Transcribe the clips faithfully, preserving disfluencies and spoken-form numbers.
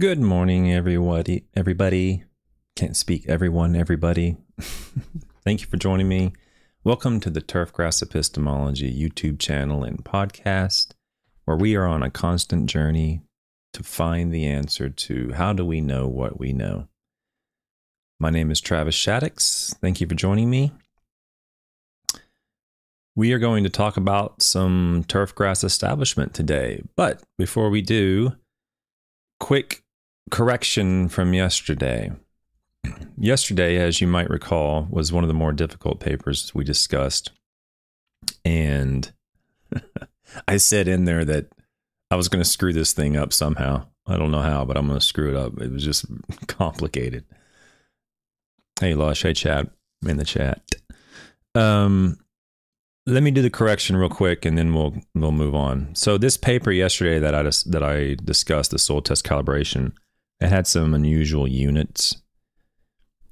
Good morning, everybody. Everybody. Can't speak everyone, everybody. Thank you for joining me. Welcome to the Turfgrass Epistemology YouTube channel and podcast, where we are on a constant journey to find the answer to how do we know what we know. My name is Travis Shaddix. Thank you for joining me. We are going to talk about some turfgrass establishment today, but before we do, quick correction from yesterday. Yesterday, as you might recall, was one of the more difficult papers we discussed. And I said in there that I was going to screw this thing up somehow. I don't know how, but I'm going to screw it up. It was just complicated. Hey, Lush. Hey, Chad. I'm in the chat. Um, let me do the correction real quick, and then we'll we'll move on. So this paper yesterday that I just, that I discussed, the soil test calibration, it had some unusual units.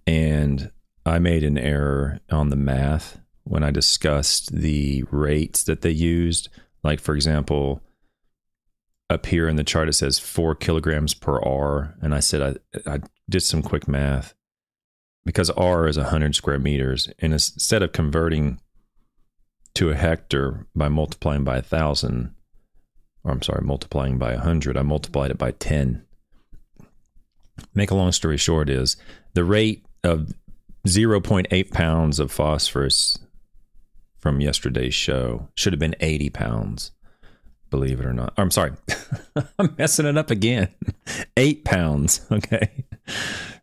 And I made an error on the math when I discussed the rates that they used. Like, for example, up here in the chart, it says four kilograms per R. And I said, I, I did some quick math because R is one hundred square meters. And instead of converting to a hectare by multiplying by one thousand, or I'm sorry, multiplying by one hundred, I multiplied it by ten. Make a long story short is the rate of zero point eight pounds of phosphorus from yesterday's show should have been eighty pounds, believe it or not. I'm sorry, I'm messing it up again. Eight pounds, okay.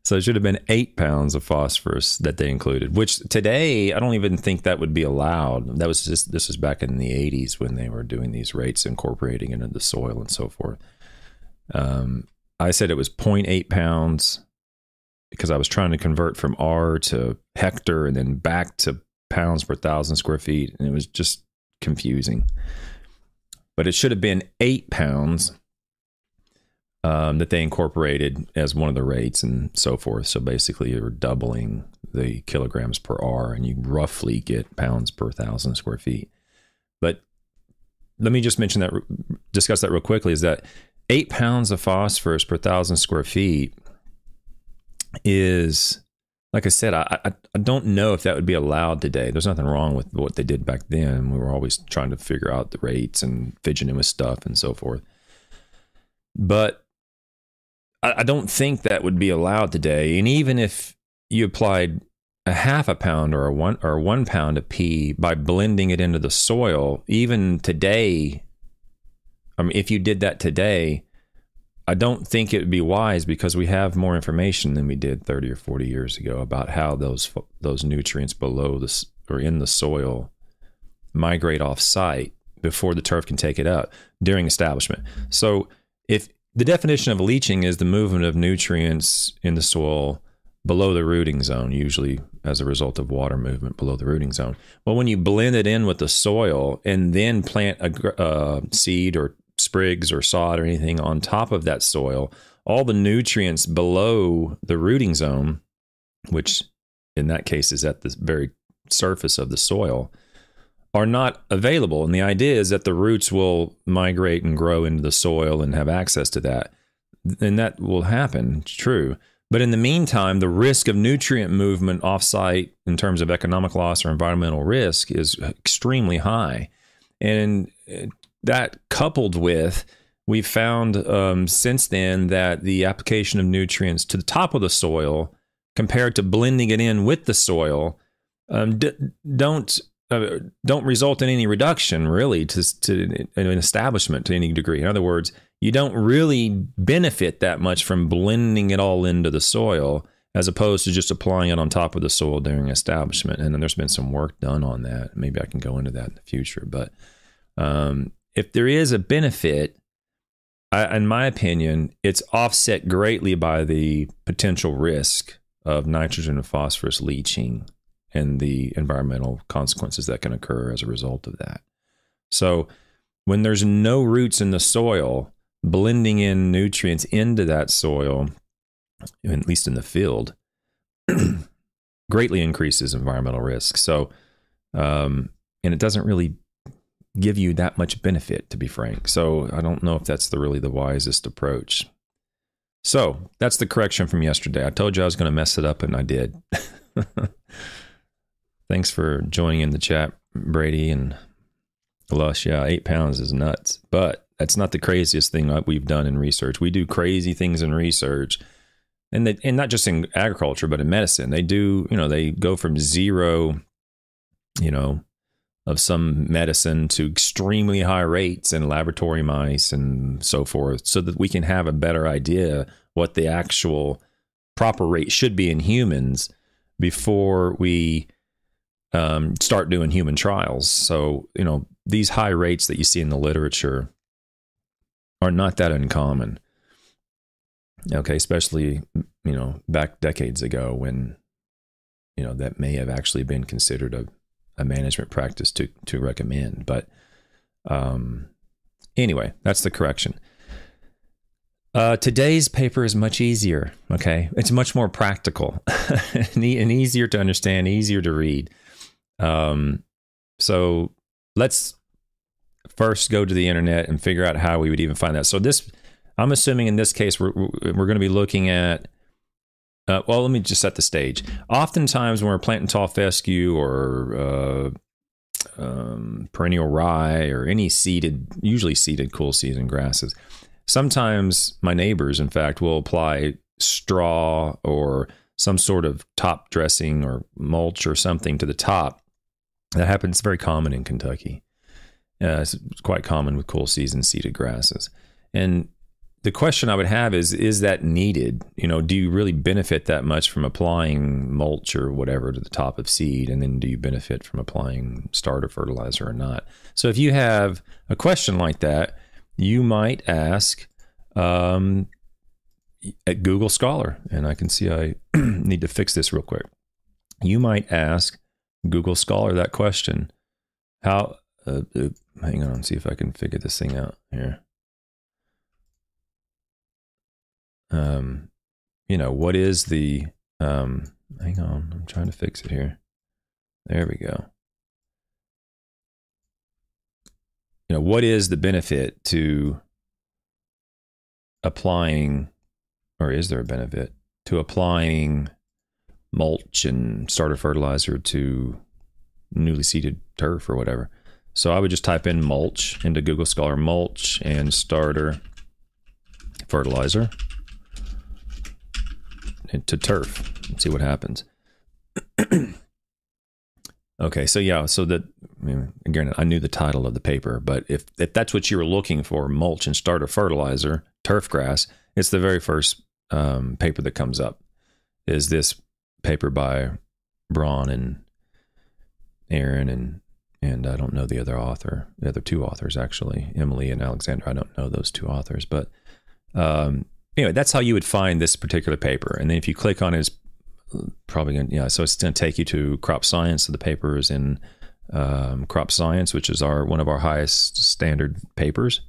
So it should have been eight pounds of phosphorus that they included, which today, I don't even think that would be allowed. That was just, this was back in the eighties when they were doing these rates, incorporating into the soil and so forth. Um, I said it was zero point eight pounds because I was trying to convert from R to hectare and then back to pounds per thousand square feet. And it was just confusing, but it should have been eight pounds um, that they incorporated as one of the rates and so forth. So basically you're doubling the kilograms per R and you roughly get pounds per thousand square feet. But let me just mention that, discuss that real quickly, is that eight pounds of phosphorus per thousand square feet is, like I said, I, I, I don't know if that would be allowed today. There's nothing wrong with what they did back then. We were always trying to figure out the rates and fidgeting with stuff and so forth. But I, I don't think that would be allowed today. And even if you applied a half a pound or a one or one pound of P by blending it into the soil, even today, I mean, if you did that today, I don't think it would be wise because we have more information than we did thirty or forty years ago about how those those nutrients below the or in the soil migrate off site before the turf can take it up during establishment. So if the definition of leaching is the movement of nutrients in the soil below the rooting zone, usually as a result of water movement below the rooting zone. Well, when you blend it in with the soil and then plant a uh, seed or sprigs or sod or anything on top of that soil, all the nutrients below the rooting zone, which in that case is at the very surface of the soil, are not available. And the idea is that the roots will migrate and grow into the soil and have access to that. And that will happen, it's true. But in the meantime, the risk of nutrient movement offsite in terms of economic loss or environmental risk is extremely high. And that coupled with, we found um, since then that the application of nutrients to the top of the soil compared to blending it in with the soil um, d don't uh, don't result in any reduction really to, to an establishment to any degree. In other words, you don't really benefit that much from blending it all into the soil as opposed to just applying it on top of the soil during establishment. And then there's been some work done on that. Maybe I can go into that in the future. But um, if there is a benefit, I, in my opinion, it's offset greatly by the potential risk of nitrogen and phosphorus leaching and the environmental consequences that can occur as a result of that. So when there's no roots in the soil, blending in nutrients into that soil, at least in the field, greatly increases environmental risk. So, um, and it doesn't really give you that much benefit, to be frank. So I don't know if that's the really the wisest approach. So that's the correction from yesterday. I told you I was going to mess it up, and I did. Thanks for joining in the chat, Brady and Lush. Yeah, eight pounds is nuts, but that's not the craziest thing that we've done in research. We do crazy things in research, and they, and not just in agriculture, but in medicine. They do, you know, they go from zero, you know, of some medicine to extremely high rates in laboratory mice and so forth, so that we can have a better idea what the actual proper rate should be in humans before we um, start doing human trials. So, you know, these high rates that you see in the literature are not that uncommon. Okay, especially, you know, back decades ago when, you know, that may have actually been considered a a management practice to, to recommend. But um, anyway, that's the correction. Uh, today's paper is much easier. Okay. It's much more practical and, e and easier to understand, easier to read. Um, so let's first go to the internet and figure out how we would even find that. So this, I'm assuming in this case, we're, we're going to be looking at Uh, well, let me just set the stage. Oftentimes when we're planting tall fescue or uh, um, perennial rye or any seeded, usually seeded cool season grasses, sometimes my neighbors, in fact, will apply straw or some sort of top dressing or mulch or something to the top. That happens very common in Kentucky. Uh, it's quite common with cool season seeded grasses. And the question I would have is, is that needed? You know, do you really benefit that much from applying mulch or whatever to the top of seed? And then do you benefit from applying starter fertilizer or not? So if you have a question like that, you might ask um, at Google Scholar, and I can see I need to fix this real quick. You might ask Google Scholar that question. How, uh, uh, hang on, see if I can figure this thing out here. Um, you know, what is the, um, hang on, I'm trying to fix it here. There we go. You know, what is the benefit to applying, or is there a benefit to applying mulch and starter fertilizer to newly seeded turf or whatever? So I would just type in mulch into Google Scholar, mulch and starter fertilizer to turf and see what happens. Okay, so yeah, so that, I mean, again, I knew the title of the paper, but if, if that's what you were looking for, mulch and starter fertilizer, turf grass, it's the very first um, paper that comes up, is this paper by Braun and Aaron and, and I don't know the other author, the other two authors actually, Emily and Alexander. I don't know those two authors, but um, anyway, that's how you would find this particular paper. And then if you click on it, it's probably going to, yeah, so it's going to take you to crop science. So the paper is in um, crop science, which is our one of our highest standard papers.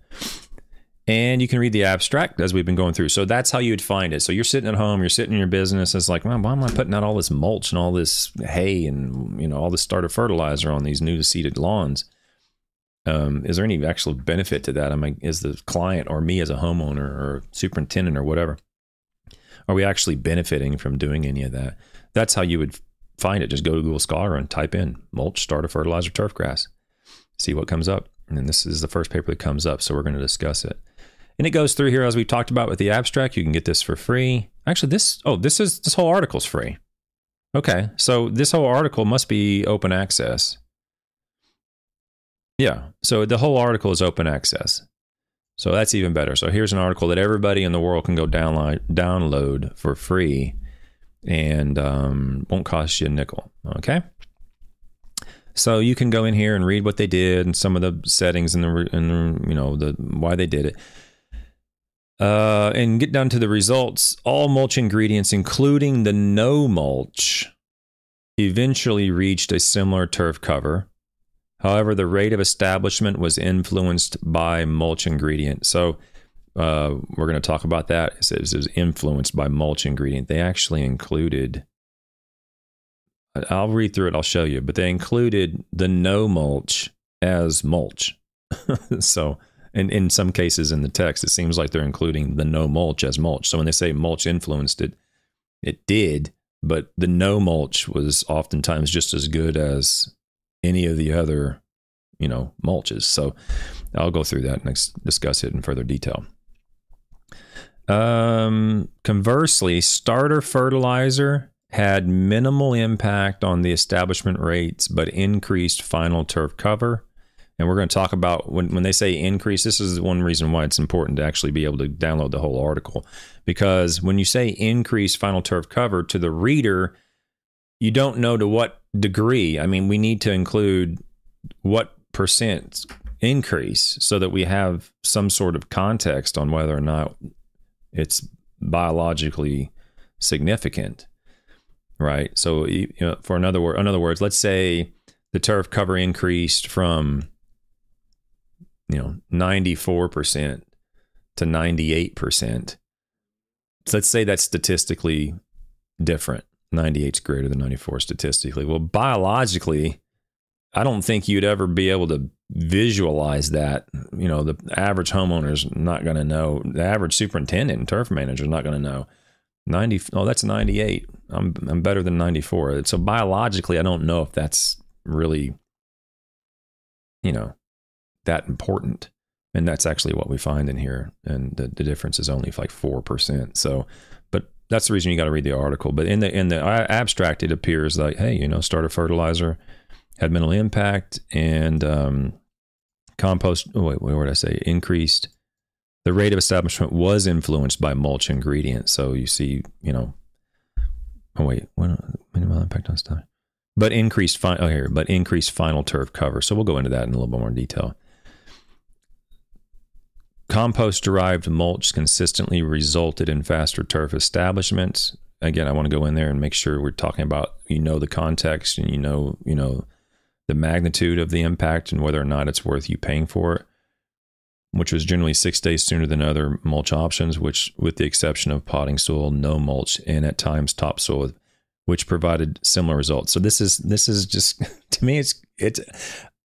And you can read the abstract as we've been going through. So that's how you would find it. So you're sitting at home, you're sitting in your business. It's like, well, why am I putting out all this mulch and all this hay and, you know, all this starter fertilizer on these new seeded lawns? Um, is there any actual benefit to that? I mean, is the client or me as a homeowner or superintendent or whatever, are we actually benefiting from doing any of that? That's how you would find it. Just go to Google Scholar and type in mulch, starter fertilizer, turf grass, see what comes up. And then this is the first paper that comes up. So we're going to discuss it. And it goes through here, as we talked about with the abstract. You can get this for free. Actually, this, oh, this is, this whole article's free. Okay. So this whole article must be open access. Yeah, so the whole article is open access. So that's even better. So here's an article that everybody in the world can go download, download for free and um, won't cost you a nickel, okay? So you can go in here and read what they did and some of the settings and the, and the you know, the why they did it. Uh, and get down to the results. All mulch ingredients, including the no mulch, eventually reached a similar turf cover. However, the rate of establishment was influenced by mulch ingredient. So uh, we're going to talk about that. It says it was influenced by mulch ingredient. They actually included, I'll read through it, I'll show you, but they included the no mulch as mulch. So And in some cases in the text, it seems like they're including the no mulch as mulch. So when they say mulch influenced it, it did, but the no mulch was oftentimes just as good as any of the other, you know, mulches. So I'll go through that and discuss it in further detail. Um, conversely, starter fertilizer had minimal impact on the establishment rates, but increased final turf cover. And we're going to talk about when, when they say increase, this is one reason why it's important to actually be able to download the whole article, because when you say increase final turf cover to the reader, you don't know to what degree. I mean, we need to include what percent increase so that we have some sort of context on whether or not it's biologically significant, right? So, you know, for another word, in other words, let's say the turf cover increased from, you know, ninety-four percent to ninety-eight percent. So let's say that's statistically different. ninety-eight is greater than ninety-four statistically. Well, biologically, I don't think you'd ever be able to visualize that. You know, the average homeowner's not going to know. The average superintendent and turf manager's not going to know. ninety, oh, that's ninety-eight. I'm, I'm better than ninety-four. So biologically, I don't know if that's really, you know, that important. And that's actually what we find in here. And the, the difference is only like four percent. So, but that's the reason you got to read the article. But in the, in the abstract, it appears like, hey, you know, starter fertilizer had minimal impact, and um, compost, oh, wait, what did I say? Increased. The rate of establishment was influenced by mulch ingredients. So you see, you know, oh, wait, what, minimal impact on stuff. But increased final, oh, here, but increased final turf cover. So we'll go into that in a little bit more detail. Compost-derived mulch consistently resulted in faster turf establishments. Again, I want to go in there and make sure we're talking about, you know, the context and, you know, you know, the magnitude of the impact and whether or not it's worth you paying for it, which was generally six days sooner than other mulch options, which with the exception of potting soil, no mulch, and at times topsoil, which provided similar results. So this is, this is just, to me, it's, it's,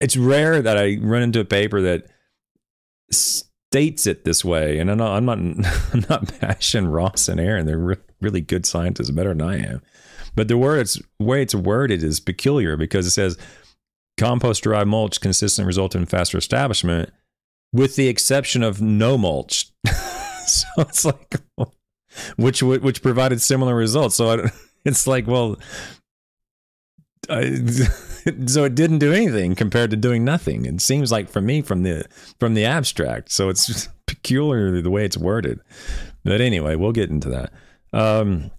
it's rare that I run into a paper that states it this way. And I'm not, I'm not, I'm not bashing Ross and Aaron. They're really, really good scientists, better than I am. But the word it's, way it's worded is peculiar, because it says compost-derived mulch consistently resulted in faster establishment with the exception of no mulch. So it's like, which which provided similar results. So I, it's like, well, I, so it didn't do anything compared to doing nothing. It seems like, for me, from the from the abstract. So it's just peculiar the way it's worded. But anyway, we'll get into that. Um,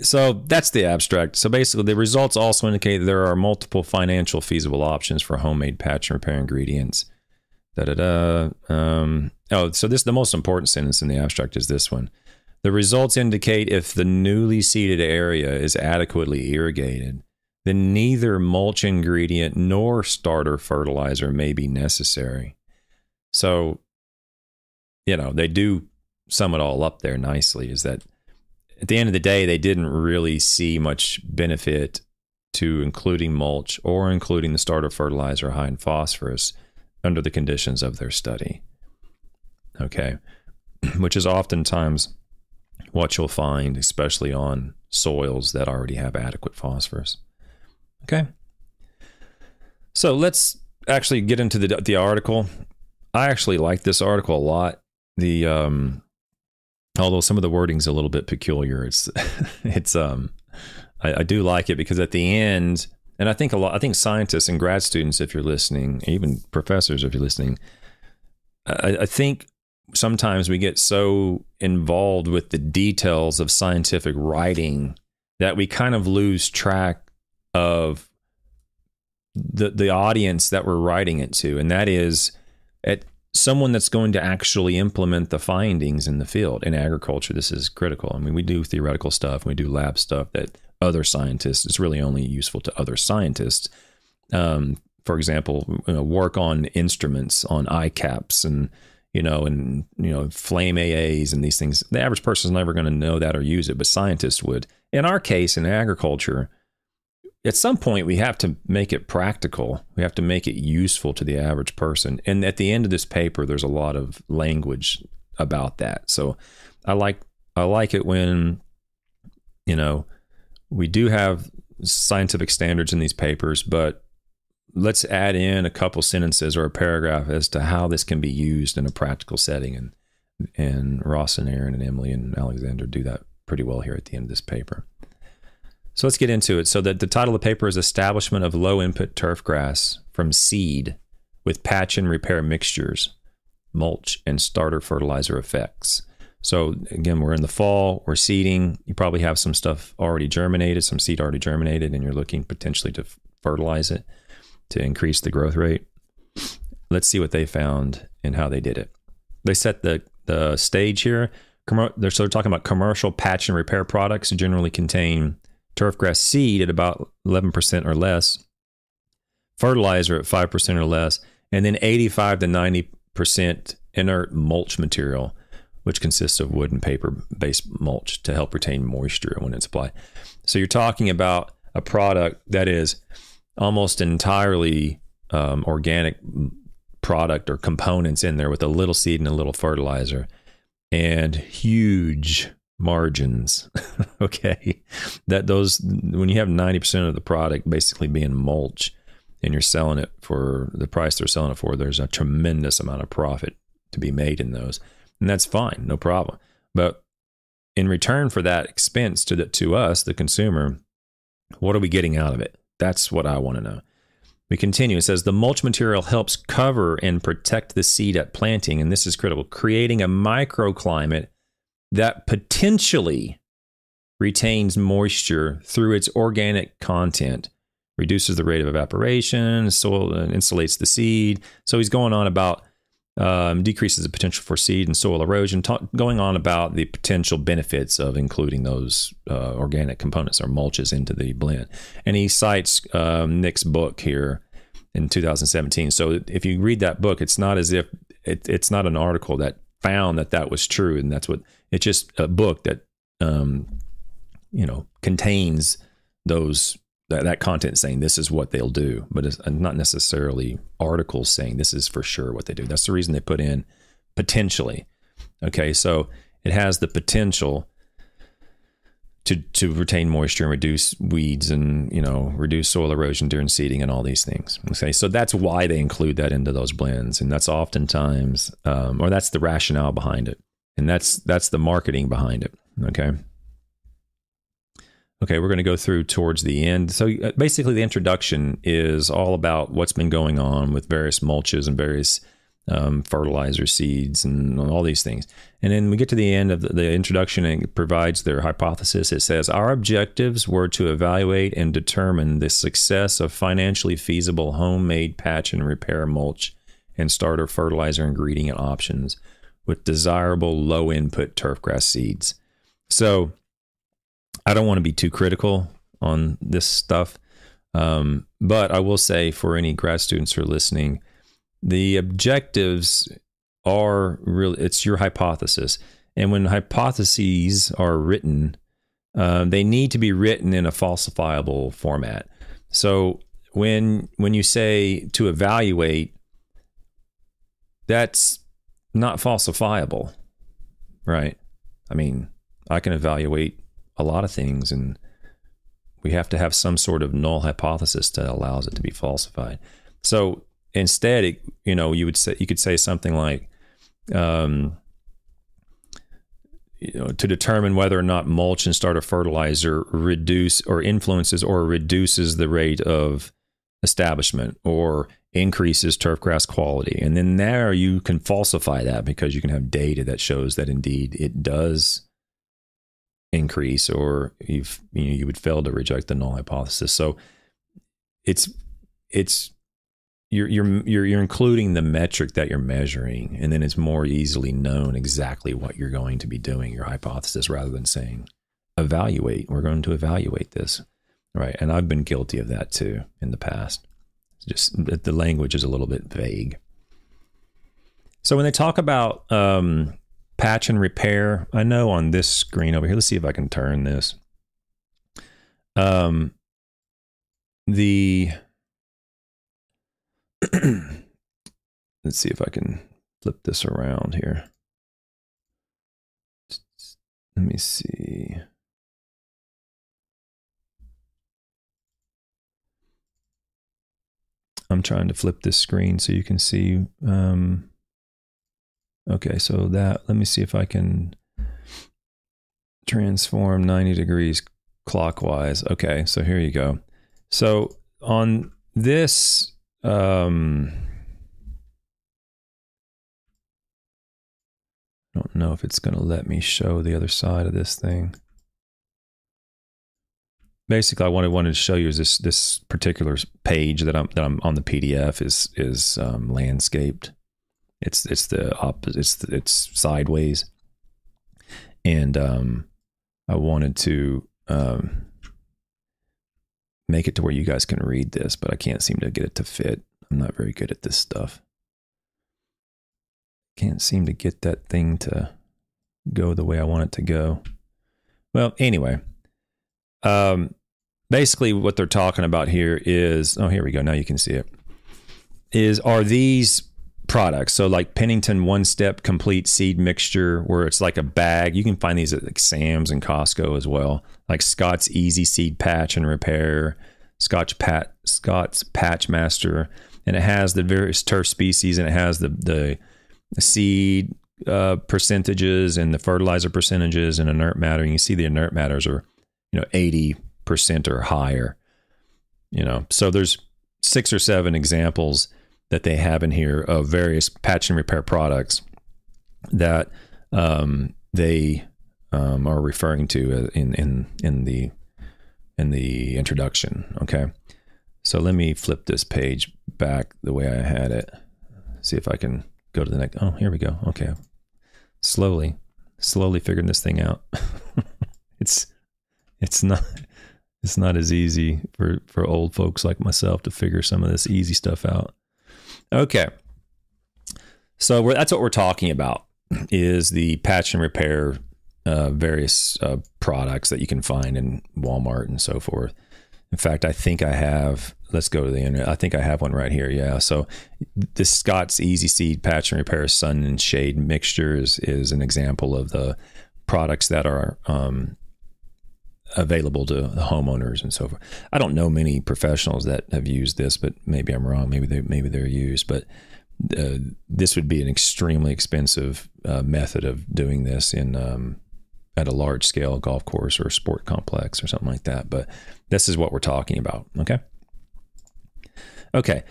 so that's the abstract. So basically, the results also indicate there are multiple financial feasible options for homemade patch and repair ingredients. Da, da, da. Um, oh, so this, the most important sentence in the abstract is this one. The results indicate if the newly seeded area is adequately irrigated, then neither mulch ingredient nor starter fertilizer may be necessary. So, you know, they do sum it all up there nicely, is that at the end of the day, they didn't really see much benefit to including mulch or including the starter fertilizer high in phosphorus under the conditions of their study. Okay. Which is oftentimes what you'll find, especially on soils that already have adequate phosphorus. Okay. So let's actually get into the, the article. I actually like this article a lot. The, um, although some of the wording's a little bit peculiar, it's it's um I, I do like it, because at the end, and I think a lot, I think scientists and grad students, if you're listening, even professors, if you're listening, I, I think sometimes we get so involved with the details of scientific writing that we kind of lose track of the the audience that we're writing it to, and that is at someone that's going to actually implement the findings in the field. In agriculture, this is critical. I mean, we do theoretical stuff, we do lab stuff that other scientists, it's really only useful to other scientists. Um, for example, you know, work on instruments, on I CAPs and, you know, and, you know, flame A As and these things. The average person's never going to know that or use it, but scientists would. In our case, in agriculture, at some point we have to make it practical. We have to make it useful to the average person. And at the end of this paper, there's a lot of language about that. So I like, I like it when, you know, we do have scientific standards in these papers, but let's add in a couple sentences or a paragraph as to how this can be used in a practical setting. And, and Ross and Aaron and Emily and Alexander do that pretty well here at the end of this paper. So let's get into it. So that the title of the paper is Establishment of Low Input Turfgrass from Seed with Patch and Repair Mixtures, Mulch and Starter Fertilizer Effects. So again, we're in the fall, we're seeding. You probably have some stuff already germinated, some seed already germinated, and you're looking potentially to fertilize it to increase the growth rate. Let's see what they found and how they did it. They set the, the stage here. Commer- they're sort of talking about commercial patch and repair products generally contain turfgrass seed at about eleven percent or less, fertilizer at five percent or less, and then eighty-five to ninety percent inert mulch material, which consists of wood and paper-based mulch to help retain moisture when it's applied. So you're talking about a product that is almost entirely um, organic product or components in there with a little seed and a little fertilizer and huge margins. Okay, that those when you have ninety percent of the product basically being mulch and you're selling it for the price they're selling it for, there's a tremendous amount of profit to be made in those, and that's fine, no problem. But in return for that expense to the to us, the consumer, what are we getting out of it? That's what I want to know. We continue. It says the mulch material helps cover and protect the seed at planting, and this is critical, creating a microclimate that potentially retains moisture through its organic content, reduces the rate of evaporation, soil uh, insulates the seed. So he's going on about um, decreases the potential for seed and soil erosion, ta- going on about the potential benefits of including those uh, organic components or mulches into the blend. And he cites um, Nick's book here in two thousand seventeen. So if you read that book, it's not as if it, it's not an article that found that that was true, and that's what it's just a book that um you know contains those that, that content saying this is what they'll do, but it's not necessarily articles saying this is for sure what they do. That's the reason they put in potentially. Okay, so it has the potential to to retain moisture and reduce weeds and, you know, reduce soil erosion during seeding and all these things. Okay, so that's why they include that into those blends, and that's oftentimes um, or that's the rationale behind it, and that's that's the marketing behind it. Okay. Okay, we're going to go through towards the end. So basically, the introduction is all about what's been going on with various mulches and various Um, fertilizer seeds and all these things. And then we get to the end of the, the introduction and it provides their hypothesis. It says, our objectives were to evaluate and determine the success of financially feasible homemade patch and repair mulch and starter fertilizer ingredient options with desirable low input turfgrass seeds. So I don't want to be too critical on this stuff, um, but I will say for any grad students who are listening, the objectives are really, it's your hypothesis. And when hypotheses are written, uh, they need to be written in a falsifiable format. So when when you say to evaluate, that's not falsifiable, right? I mean, I can evaluate a lot of things, and we have to have some sort of null hypothesis that allows it to be falsified. So instead, it, you know, you would say you could say something like, um, you know, to determine whether or not mulch and starter fertilizer reduce or influences or reduces the rate of establishment or increases turfgrass quality. And then there you can falsify that because you can have data that shows that indeed it does increase, or you've, you know, you would fail to reject the null hypothesis. So it's it's. You're, you're you're you're including the metric that you're measuring, and then it's more easily known exactly what you're going to be doing, your hypothesis, rather than saying, evaluate, we're going to evaluate this, right? And I've been guilty of that too in the past. It's just the language is a little bit vague. So when they talk about um, patch and repair, I know on this screen over here, let's see if I can turn this. Um, the, let's see if I can flip this around here. Let me see. I'm trying to flip this screen so you can see. Um, okay, so that, let me see if I can transform ninety degrees clockwise. Okay, so here you go. So on this, um, I don't know if it's going to let me show the other side of this thing. Basically, I wanted wanted to show you is this this particular page that I'm that I'm on the P D F is is um, landscaped. It's it's the opposite. It's it's sideways, and um, I wanted to um, make it to where you guys can read this, but I can't seem to get it to fit. I'm not very good at this stuff. Can't seem to get that thing to go the way I want it to go. Well, anyway, um, basically what they're talking about here is, oh, here we go. Now you can see it. Is, are these products, so like Pennington One Step Complete Seed Mixture, where it's like a bag. You can find these at like Sam's and Costco as well. Like Scott's Easy Seed Patch and Repair, Scotch Pat, Scott's Patch Master, and it has the various turf species, and it has the the seed uh, percentages and the fertilizer percentages and inert matter. And you see the inert matters are, you know, eighty percent or higher, you know, so there's six or seven examples that they have in here of various patch and repair products that um, they um, are referring to in, in, in the, in the introduction. Okay. So let me flip this page back the way I had it. See if I can go to the next. Oh, here we go. Okay. Slowly, slowly figuring this thing out. it's, it's not, it's not as easy for, for old folks like myself to figure some of this easy stuff out. Okay. So we're, that's what we're talking about is the patch and repair, uh, various, uh, products that you can find in Walmart and so forth. In fact, I think I have, let's go to the internet. I think I have one right here. Yeah. So this Scott's Easy Seed Patch and Repair Sun and Shade Mixture is, is an example of the products that are um, available to the homeowners and so forth. I don't know many professionals that have used this, but maybe I'm wrong. Maybe they, maybe they're used, but uh, this would be an extremely expensive uh, method of doing this in, um, at a large scale golf course or a sport complex or something like that. But this is what we're talking about. Okay. Okay.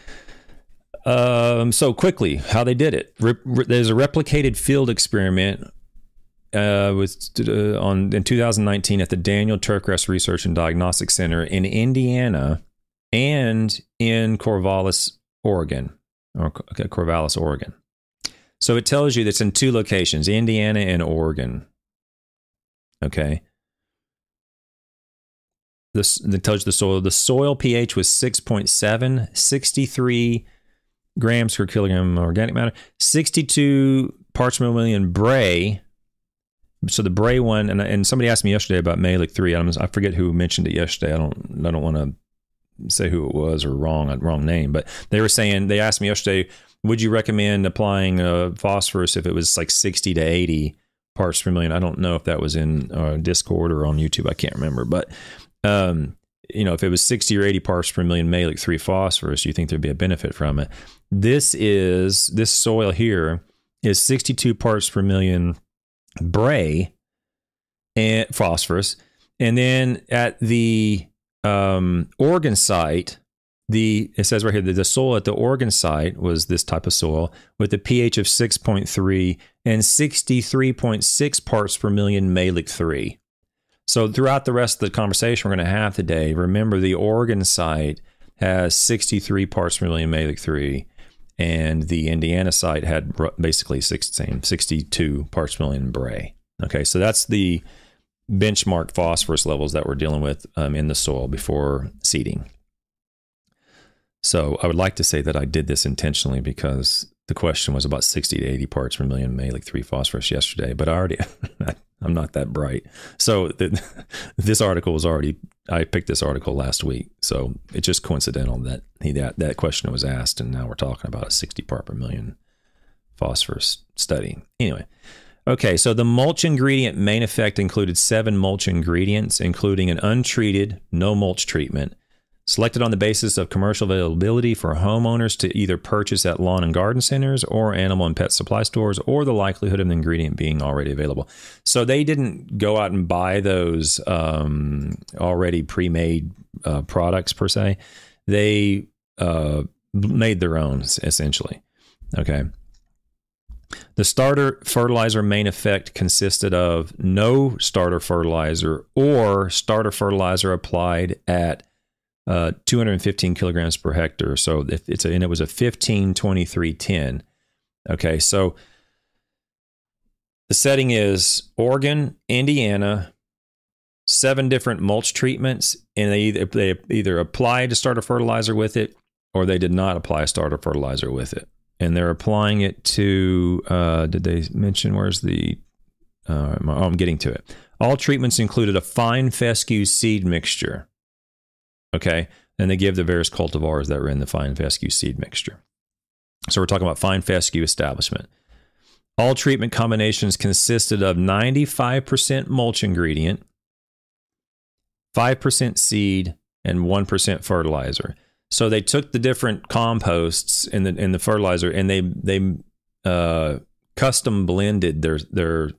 Um, so quickly, how they did it. Re re there's a replicated field experiment uh, with, uh, on in two thousand nineteen at the Daniel Turfgrass Research and Diagnostic Center in Indiana and in Corvallis, Oregon. Or, okay, Corvallis, Oregon. So it tells you that's in two locations, Indiana and Oregon. Okay. This, the touch the soil. The soil pH was six point seven, sixty-three grams per kilogram organic matter, sixty-two parts per million Bray. So the Bray one, and and somebody asked me yesterday about malic three. I I forget who mentioned it yesterday. I don't I don't want to say who it was or wrong wrong name, but they were saying they asked me yesterday, would you recommend applying uh, phosphorus if it was like sixty to eighty parts per million? I don't know if that was in uh, Discord or on YouTube. I can't remember, but um, you know, if it was sixty or eighty parts per million malic three phosphorus, you think there'd be a benefit from it. This is, this soil here is sixty-two parts per million Bray and phosphorus. And then at the um, Oregon site, the, it says right here that the soil at the Oregon site was this type of soil with a pH of six point three and sixty-three point six parts per million malic three. So throughout the rest of the conversation we're going to have today, remember the Oregon site has sixty-three parts per million malic three, and the Indiana site had basically sixteen, sixty-two parts per million Bray. Okay, so that's the benchmark phosphorus levels that we're dealing with um, in the soil before seeding. So I would like to say that I did this intentionally because the question was about sixty to eighty parts per million malic three phosphorus yesterday, but I already, I I'm not that bright. So the, this article was already, I picked this article last week. So it's just coincidental that he, that, that question was asked, and now we're talking about a sixty part per million phosphorus study. Anyway. Okay, so the mulch ingredient main effect included seven mulch ingredients, including an untreated, no mulch treatment, selected on the basis of commercial availability for homeowners to either purchase at lawn and garden centers or animal and pet supply stores, or the likelihood of the ingredient being already available. So they didn't go out and buy those um, already pre-made uh, products per se. They uh, made their own, essentially. Okay. The starter fertilizer main effect consisted of no starter fertilizer or starter fertilizer applied at uh, two hundred fifteen kilograms per hectare. So if it's a, and it was a fifteen twenty-three ten. Okay, so the setting is Oregon, Indiana, seven different mulch treatments, and they either, they either applied a starter fertilizer with it or they did not apply a starter fertilizer with it. And they're applying it to, uh, did they mention where's the, uh, oh, I'm getting to it. All treatments included a fine fescue seed mixture. Okay. And they give the various cultivars that were in the fine fescue seed mixture. So we're talking about fine fescue establishment. All treatment combinations consisted of ninety-five percent mulch ingredient, five percent seed, and one percent fertilizer. So they took the different composts and the and the fertilizer, and they they uh, custom blended their their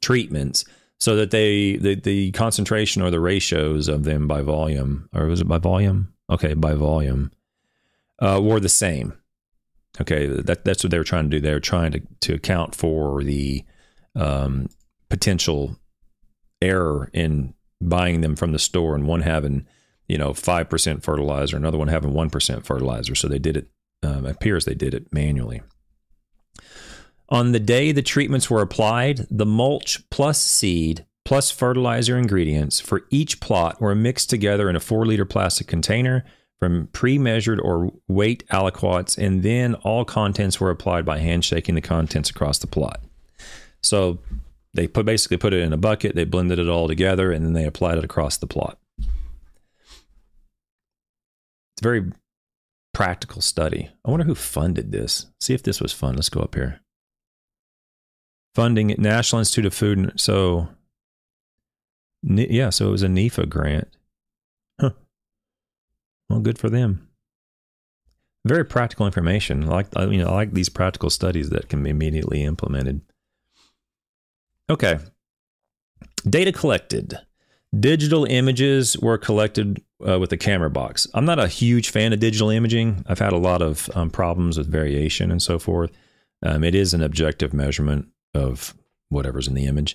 treatments so that they the, the concentration or the ratios of them by volume, or was it by volume? Okay, by volume, uh, were the same. Okay, that that's what they were trying to do. They were trying to to account for the um, potential error in buying them from the store, and one having, you know, five percent fertilizer, another one having one percent fertilizer. So they did it, um, appears they did it manually. On the day the treatments were applied, the mulch plus seed plus fertilizer ingredients for each plot were mixed together in a four liter plastic container from pre-measured or weight aliquots, and then all contents were applied by hand shaking the contents across the plot. So they put basically put it in a bucket, they blended it all together, and then they applied it across the plot. Very practical study. I wonder who funded this. See if this was fun. Let's go up here. Funding at National Institute of Food. And, so, yeah, so it was a NIFA grant. Huh. Well, good for them. Very practical information. I like, I mean, I like these practical studies that can be immediately implemented. Okay. Data collected. Digital images were collected uh, with a camera box. I'm not a huge fan of digital imaging. I've had a lot of um, problems with variation and so forth. Um, it is an objective measurement of whatever's in the image.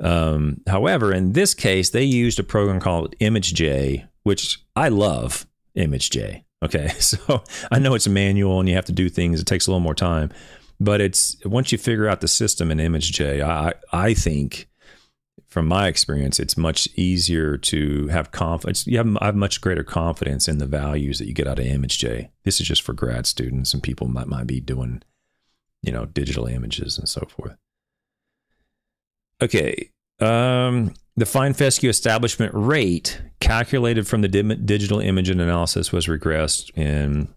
Um, however, in this case, they used a program called ImageJ, which I love ImageJ. Okay, so I know it's manual and you have to do things. It takes a little more time, but it's once you figure out the system in ImageJ, I I think, from my experience, it's much easier to have confidence. You have, I have much greater confidence in the values that you get out of ImageJ. This is just for grad students and people might might be doing, you know, digital images and so forth. Okay, um, the fine fescue establishment rate calculated from the dim- digital image and analysis was regressed in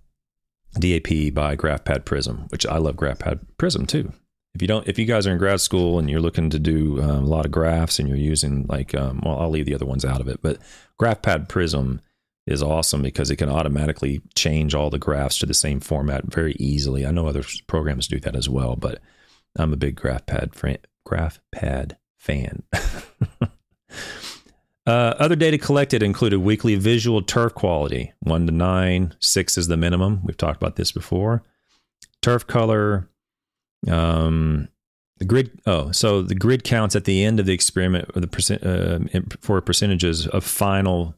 D A P by GraphPad Prism, which I love GraphPad Prism too. If you don't, if you guys are in grad school and you're looking to do um, a lot of graphs and you're using like, um, well, I'll leave the other ones out of it, but GraphPad Prism is awesome because it can automatically change all the graphs to the same format very easily. I know other programs do that as well, but I'm a big GraphPad fan, GraphPad fan. uh, other data collected included weekly visual turf quality, one to nine, six is the minimum. We've talked about this before. Turf color. Um, the grid. Oh, so the grid counts at the end of the experiment, or the percent uh, for percentages of final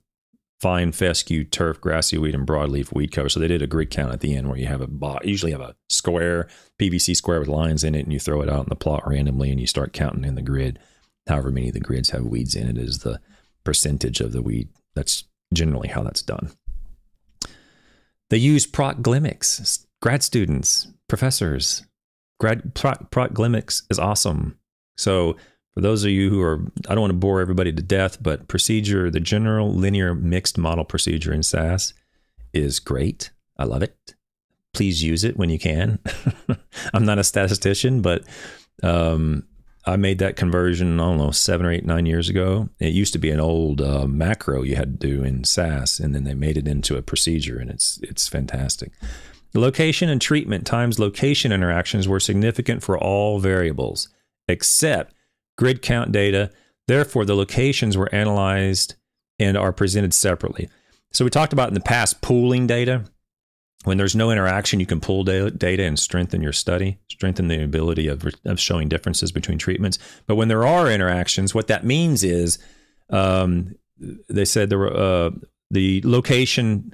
fine fescue, turf, grassy weed, and broadleaf weed cover. So they did a grid count at the end where you have a box, usually have a square, P V C square with lines in it, and you throw it out in the plot randomly, and you start counting in the grid. However many of the grids have weeds in it is the percentage of the weed. That's generally how that's done. They use procglimics, grad students, professors. Grad pro, procglimics is awesome. So For those of you who are, I don't want to bore everybody to death, but procedure, the general linear mixed model procedure in S A S is great. I love it. Please use it when you can. I'm not a statistician, but um, I made that conversion, I don't know, seven or eight, nine years ago. It used to be an old uh, macro you had to do in S A S, and then they made it into a procedure, and it's it's fantastic. Location and treatment times location interactions were significant for all variables, except grid count data. Therefore, the locations were analyzed and are presented separately. So we talked about in the past pooling data. When there's no interaction, you can pool data and strengthen your study, strengthen the ability of, of showing differences between treatments. But when there are interactions, what that means is um, they said there were uh, the location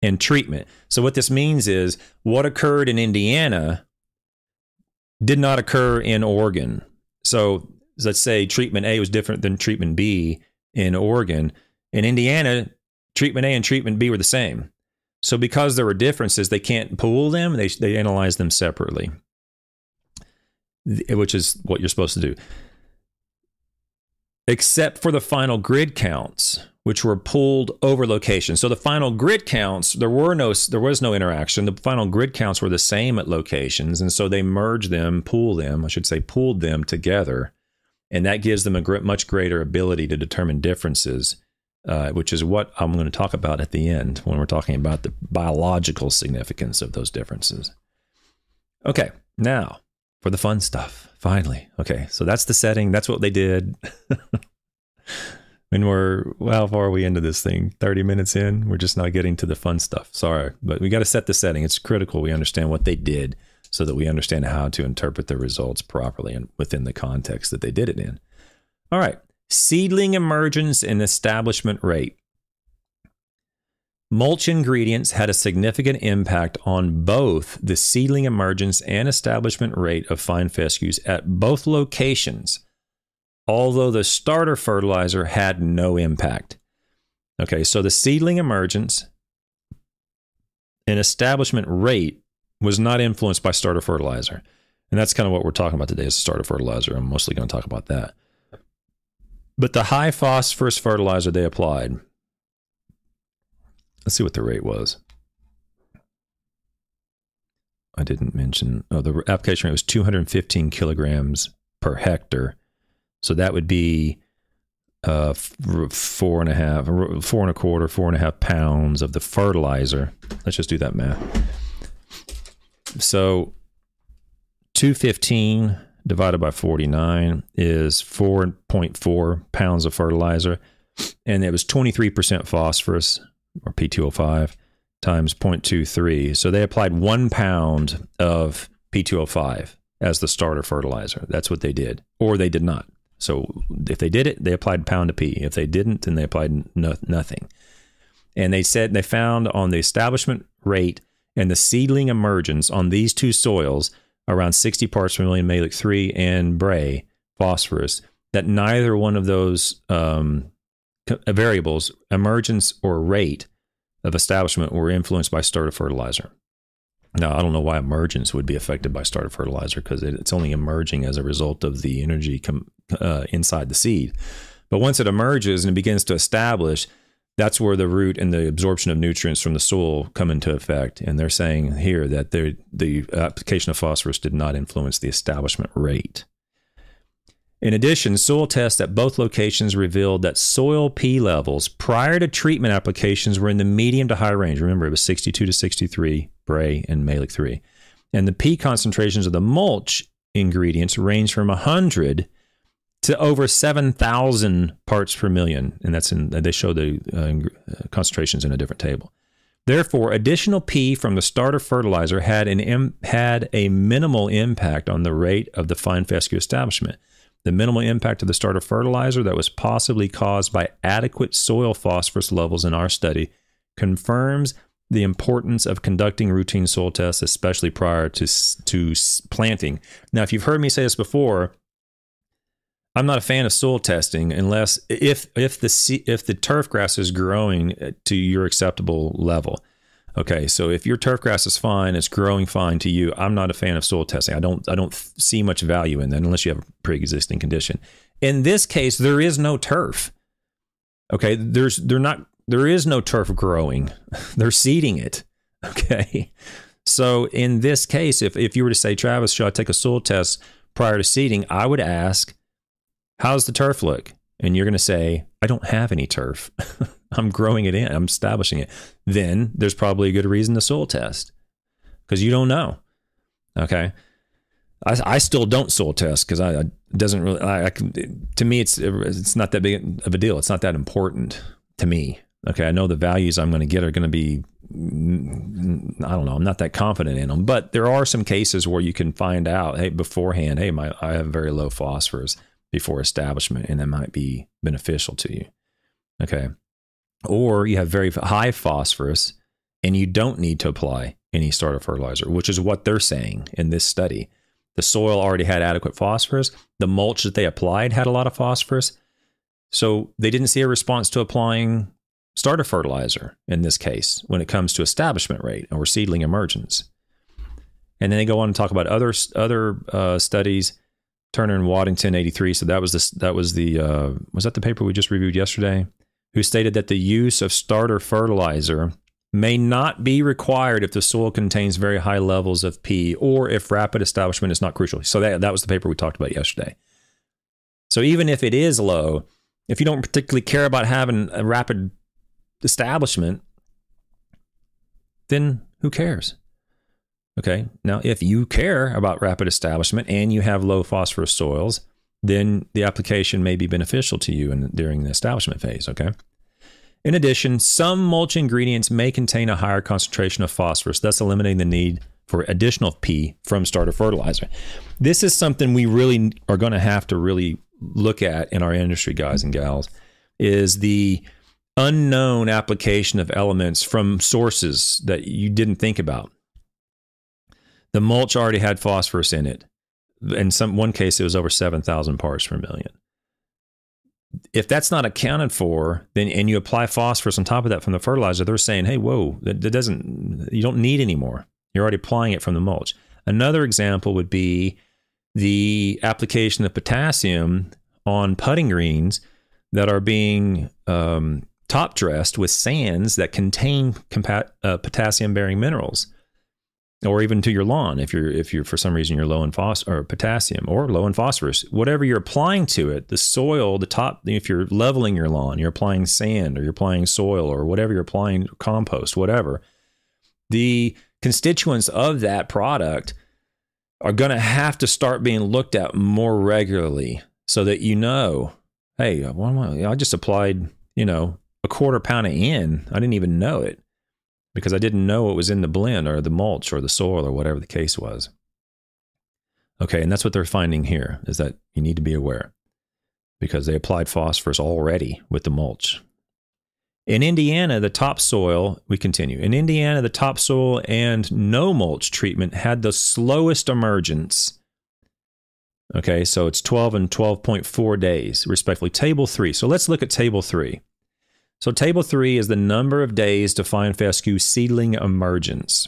and treatment. So what this means is what occurred in Indiana did not occur in Oregon. So let's say treatment A was different than treatment B in Oregon. In Indiana, treatment A and treatment B were the same. So because there were differences, they can't pool them. They, they analyze them separately, which is what you're supposed to do. Except for the final grid counts, which were pooled over location. So the final grid counts, there were no, there was no interaction. The final grid counts were the same at locations. And so they merged them, pool them, I should say pooled them together. And that gives them a gr- much greater ability to determine differences. Uh, which is what I'm going to talk about at the end when we're talking about the biological significance of those differences. Okay, now for the fun stuff, finally. Okay, so that's the setting. That's what they did. And we're, well, how far are we into this thing? thirty minutes in? We're just not getting to the fun stuff. Sorry, but we got to set the setting. It's critical we understand what they did so that we understand how to interpret the results properly and within the context that they did it in. All right. Seedling emergence and establishment rate. Mulch ingredients had a significant impact on both the seedling emergence and establishment rate of fine fescues at both locations, although the starter fertilizer had no impact. Okay, so the seedling emergence and establishment rate was not influenced by starter fertilizer. And that's kind of what we're talking about today is starter fertilizer. I'm mostly going to talk about that. But the high phosphorus fertilizer they applied, let's see what the rate was. I didn't mention, oh, the application rate was two hundred fifteen kilograms per hectare. So that would be uh, four and a half, four and a quarter, four and a half pounds of the fertilizer. Let's just do that math. So two fifteen divided by forty-nine is four point four pounds of fertilizer, and it was twenty-three percent phosphorus, or P two O five, times zero point two three. So they applied one pound of P two O five as the starter fertilizer. That's what they did, or they did not. So if they did it, they applied pound of P. If they didn't, then they applied no, nothing. And they said they found on the establishment rate and the seedling emergence on these two soils around sixty parts per million malic three and Bray phosphorus, that neither one of those um, variables, emergence or rate of establishment, were influenced by starter fertilizer. Now, I don't know why emergence would be affected by starter fertilizer, because it, it's only emerging as a result of the energy com, uh, inside the seed. But once it emerges and it begins to establish, that's where the root and the absorption of nutrients from the soil come into effect. And they're saying here that the application of phosphorus did not influence the establishment rate. In addition, soil tests at both locations revealed that soil P levels prior to treatment applications were in the medium to high range. Remember, it was sixty-two to sixty-three, Bray and malic three. And the P concentrations of the mulch ingredients range from one hundred to over seven thousand parts per million. And that's in, they show the uh, concentrations in a different table. Therefore, additional P from the starter fertilizer had an im- had a minimal impact on the rate of the fine fescue establishment. The minimal impact of the starter fertilizer that was possibly caused by adequate soil phosphorus levels in our study confirms the importance of conducting routine soil tests, especially prior to, to planting. Now, if you've heard me say this before, I'm not a fan of soil testing unless if if the if the turf grass is growing to your acceptable level. Okay, so if your turf grass is fine, it's growing fine to you, I'm not a fan of soil testing. I don't I don't see much value in that unless you have a pre-existing condition. In this case, there is no turf. Okay, there's they're not there is no turf growing. They're seeding it. Okay. So in this case, if if you were to say, Travis, should I take a soil test prior to seeding? I would ask, how's the turf look? And you're going to say, I don't have any turf. I'm growing it in. I'm establishing it. Then there's probably a good reason to soil test because you don't know. Okay. I, I still don't soil test because I, I doesn't really, I, I can, to me, it's, it's not that big of a deal. It's not that important to me. Okay. I know the values I'm going to get are going to be, I don't know. I'm not that confident in them, but there are some cases where you can find out, hey, beforehand, hey, my, I have very low phosphorus before establishment, and that might be beneficial to you. Okay. Or you have very high phosphorus and you don't need to apply any starter fertilizer, which is what they're saying in this study. The soil already had adequate phosphorus. The mulch that they applied had a lot of phosphorus. So they didn't see a response to applying starter fertilizer in this case when it comes to establishment rate or seedling emergence. And then they go on and talk about other, other uh, studies. Turner and Waddington, eighty-three. So that was this. That was the. Uh, was that the paper we just reviewed yesterday? Who stated that the use of starter fertilizer may not be required if the soil contains very high levels of P or if rapid establishment is not crucial. So that that was the paper we talked about yesterday. So even if it is low, if you don't particularly care about having a rapid establishment, then who cares? Okay, now if you care about rapid establishment and you have low phosphorus soils, then the application may be beneficial to you in, during the establishment phase, okay? In addition, some mulch ingredients may contain a higher concentration of phosphorus, thus eliminating the need for additional P from starter fertilizer. This is something we really are going to have to really look at in our industry, guys and gals, is the unknown application of elements from sources that you didn't think about. The mulch already had phosphorus in it. In some one case, it was over seven thousand parts per million. If that's not accounted for, then and you apply phosphorus on top of that from the fertilizer, they're saying, hey, whoa, that, that doesn't, you don't need any more. You're already applying it from the mulch. Another example would be the application of potassium on putting greens that are being um, top dressed with sands that contain compa- uh, potassium-bearing minerals. Or even to your lawn, if you're if you're for some reason you're low in phos or potassium or low in phosphorus, whatever you're applying to it, the soil, the top. If you're leveling your lawn, you're applying sand or you're applying soil or whatever you're applying, compost, whatever. The constituents of that product are going to have to start being looked at more regularly, so that you know, hey, what am I, I just applied, you know, a quarter pound of N. I didn't even know it, because I didn't know it was in the blend or the mulch or the soil or whatever the case was. Okay, and that's what they're finding here, is that you need to be aware because they applied phosphorus already with the mulch. In Indiana, the topsoil, we continue. In Indiana, the topsoil and no mulch treatment had the slowest emergence. Okay, so it's twelve and twelve point four days, respectively. Table three. So let's look at table three. So table three is the number of days to find fescue seedling emergence.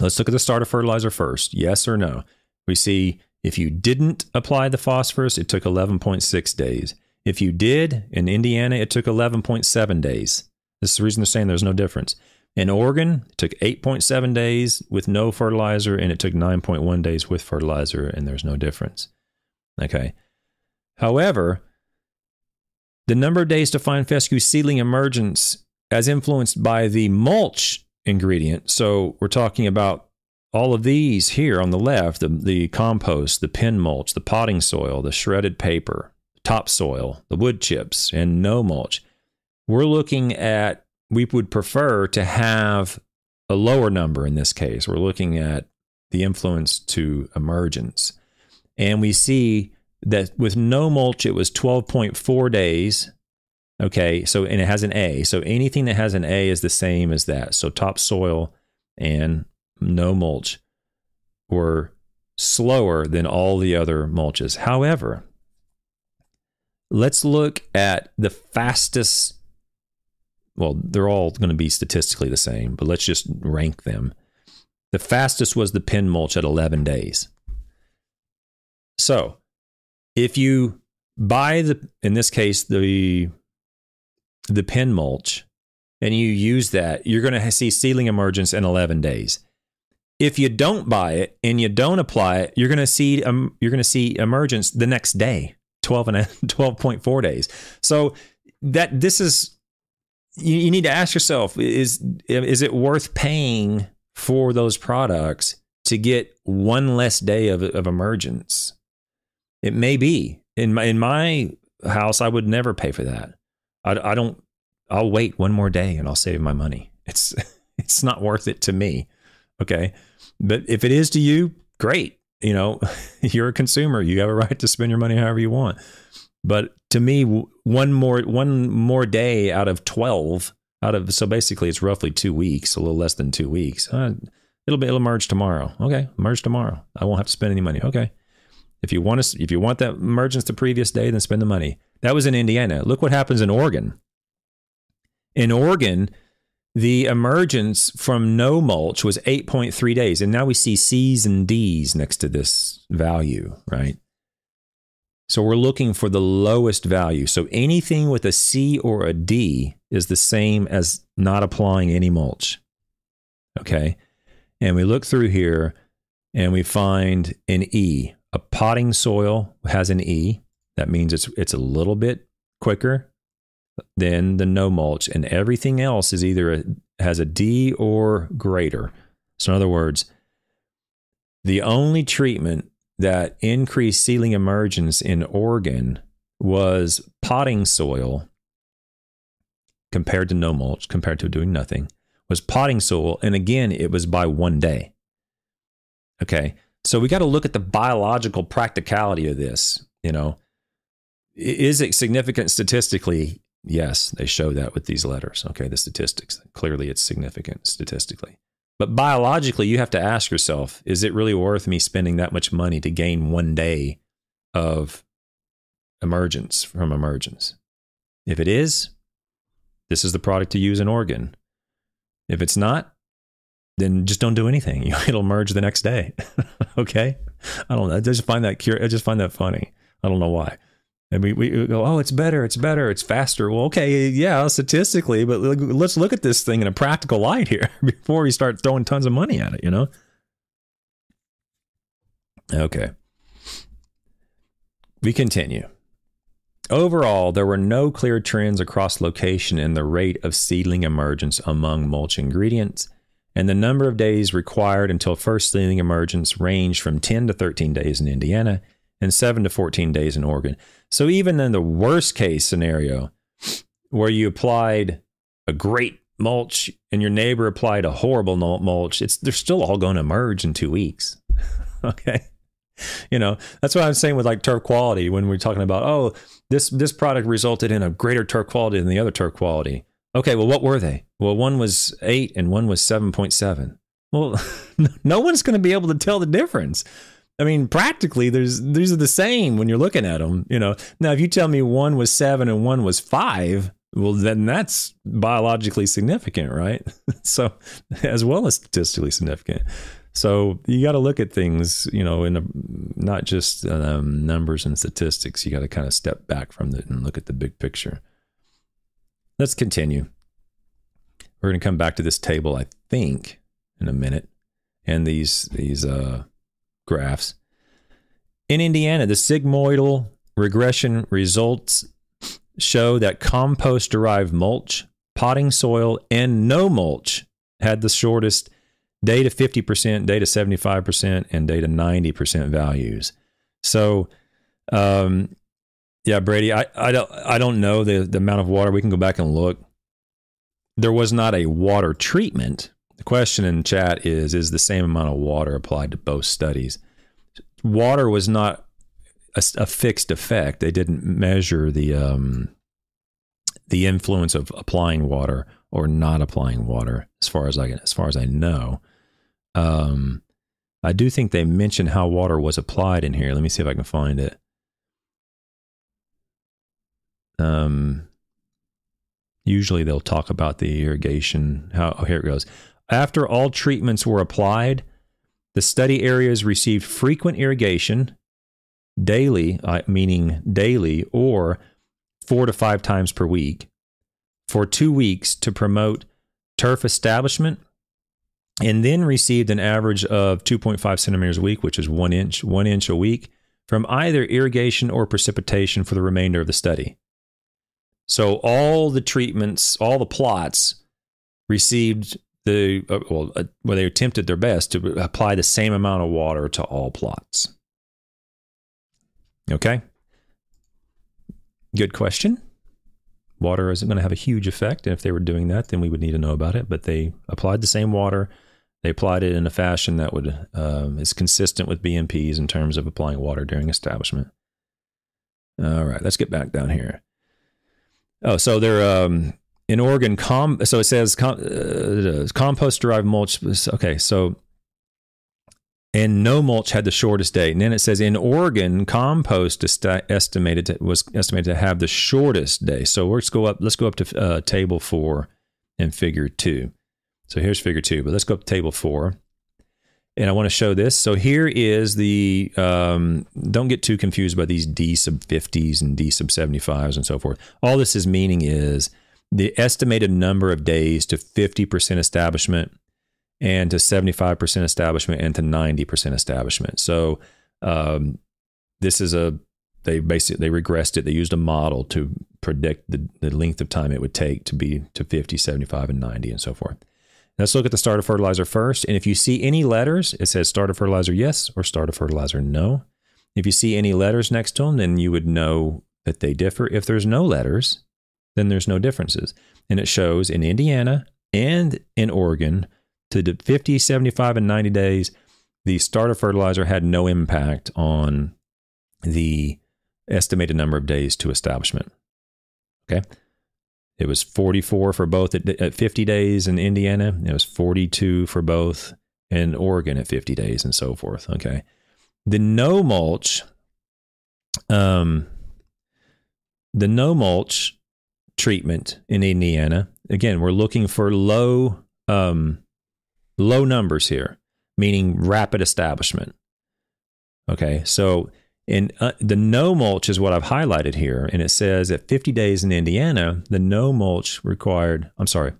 Let's look at the starter fertilizer first. Yes or no? We see if you didn't apply the phosphorus, it took eleven point six days. If you did, in Indiana, it took eleven point seven days. This is the reason they're saying there's no difference. In Oregon, it took eight point seven days with no fertilizer, and it took nine point one days with fertilizer, and there's no difference. Okay. However, the number of days to find fescue seedling emergence as influenced by the mulch ingredient. So we're talking about all of these here on the left, the, the compost, the pin mulch, the potting soil, the shredded paper, topsoil, the wood chips, and no mulch. We're looking at, we would prefer to have a lower number in this case. We're looking at the influence to emergence. And we see that with no mulch, it was twelve point four days. Okay, so and it has an A. So anything that has an A is the same as that. So topsoil and no mulch were slower than all the other mulches. However, let's look at the fastest well, they're all going to be statistically the same, but let's just rank them. The fastest was the pin mulch at eleven days. So if you buy the, in this case, the, the pin mulch, and you use that, you're going to see seedling emergence in eleven days. If you don't buy it and you don't apply it, you're going to see um, you're going to see emergence the next day, twelve and twelve point four days. So that this is you, you need to ask yourself, is is it worth paying for those products to get one less day of of emergence? It may be. In my in my house, I would never pay for that. I, I don't. I'll wait one more day and I'll save my money. It's it's not worth it to me. Okay, but if it is to you, great. You know, you're a consumer. You have a right to spend your money however you want. But to me, one more one more day out of twelve out of so basically it's roughly two weeks, a little less than two weeks. Uh, it'll be it'll merge tomorrow. Okay, merge tomorrow. I won't have to spend any money. Okay, if you want to if you want that emergence the previous day, then spend the money. That was in Indiana. Look what happens in Oregon. In Oregon, the emergence from no mulch was eight point three days. And now we see C's and D's next to this value, right? So we're looking for the lowest value. So anything with a C or a D is the same as not applying any mulch. Okay. And we look through here and we find an E. A potting soil has an E. That means it's it's a little bit quicker than the no mulch, and everything else is either a, has a D or greater. So in other words, the only treatment that increased seedling emergence in Oregon was potting soil compared to no mulch, compared to doing nothing, was potting soil. And again, it was by one day. Okay. So we got to look at the biological practicality of this. You know, is it significant statistically? Yes, they show that with these letters. Okay, the statistics. Clearly, it's significant statistically. But biologically, you have to ask yourself, is it really worth me spending that much money to gain one day of emergence from emergence? If it is, this is the product to use in Oregon. If it's not, then just don't do anything. It'll merge the next day. Okay? I don't know. I just find that curious. I just find that funny. I don't know why. And we, we go, oh, it's better, it's better, it's faster. Well, okay, yeah, statistically, but let's look at this thing in a practical light here before we start throwing tons of money at it, you know? Okay. We continue. Overall, there were no clear trends across location in the rate of seedling emergence among mulch ingredients, and the number of days required until first seedling emergence ranged from ten to thirteen days in Indiana and seven to fourteen days in Oregon. So even in the worst case scenario where you applied a great mulch and your neighbor applied a horrible mulch, it's they're still all going to emerge in two weeks. Okay. You know, that's what I'm saying with like turf quality when we're talking about, oh, this this product resulted in a greater turf quality than the other turf quality. Okay, well, what were they? Well, one was eight and one was seven point seven. Well, no one's going to be able to tell the difference. I mean, practically, there's these are the same when you're looking at them, you know. Now, if you tell me one was seven and one was five, well, then that's biologically significant, right? So, as well as statistically significant. So, you got to look at things, you know, in a, not just um, numbers and statistics. You got to kind of step back from it and look at the big picture. Let's continue. We're going to come back to this table, I think, in a minute, and these these uh. graphs. In Indiana, the sigmoidal regression results show that compost-derived mulch, potting soil, and no mulch had the shortest day to fifty percent, day to seventy-five percent, and day to ninety percent values. So, um, yeah, Brady, I, I don't I don't know the, the amount of water. We can go back and look. There was not a water treatment. The question in chat is, is the same amount of water applied to both studies? Water was not a, a fixed effect. They didn't measure the um, the influence of applying water or not applying water, as far as I can, as far as I know. Um, I do think they mentioned how water was applied in here. Let me see if I can find it. Um, Usually they'll talk about the irrigation. How, oh, here it goes. After all treatments were applied, the study areas received frequent irrigation daily, uh, meaning daily, or four to five times per week for two weeks to promote turf establishment, and then received an average of two point five centimeters a week, which is one inch, one inch a week from either irrigation or precipitation for the remainder of the study. So all the treatments, all the plots received the, uh, well, uh, well, they attempted their best to apply the same amount of water to all plots. Okay. Good question. Water isn't going to have a huge effect. And if they were doing that, then we would need to know about it. But they applied the same water. They applied it in a fashion that would um, is consistent with B M Ps in terms of applying water during establishment. All right, let's get back down here. Oh, so they're um, in Oregon. Com so it says com uh, compost-derived mulch. Okay, so and no mulch had the shortest date. And then it says in Oregon, compost estimated to, was estimated to have the shortest day. So let's go up. Let's go up to uh, table four and figure two. So here's figure two, but let's go up to table four. And I want to show this. So here is the, um, don't get too confused by these D sub fifties and D sub seventy-fives and so forth. All this is meaning is the estimated number of days to fifty percent establishment and to seventy-five percent establishment and to ninety percent establishment. So um, this is a, they basically, they regressed it. They used a model to predict the, the length of time it would take to be to fifty, seventy-five, and ninety and so forth. Let's look at the starter fertilizer first. And if you see any letters, it says starter fertilizer yes or starter fertilizer no. If you see any letters next to them, then you would know that they differ. If there's no letters, then there's no differences. And it shows in Indiana and in Oregon to the fifty, seventy-five, and ninety days, the starter fertilizer had no impact on the estimated number of days to establishment. Okay. It was forty-four for both at, at fifty days in Indiana. It was forty-two for both in Oregon at fifty days and so forth. Okay. The no mulch, um, the no mulch treatment in Indiana. Again, we're looking for low, um, low numbers here, meaning rapid establishment. Okay. So And uh, the no mulch is what I've highlighted here. And it says at fifty days in Indiana, the no mulch required, I'm sorry,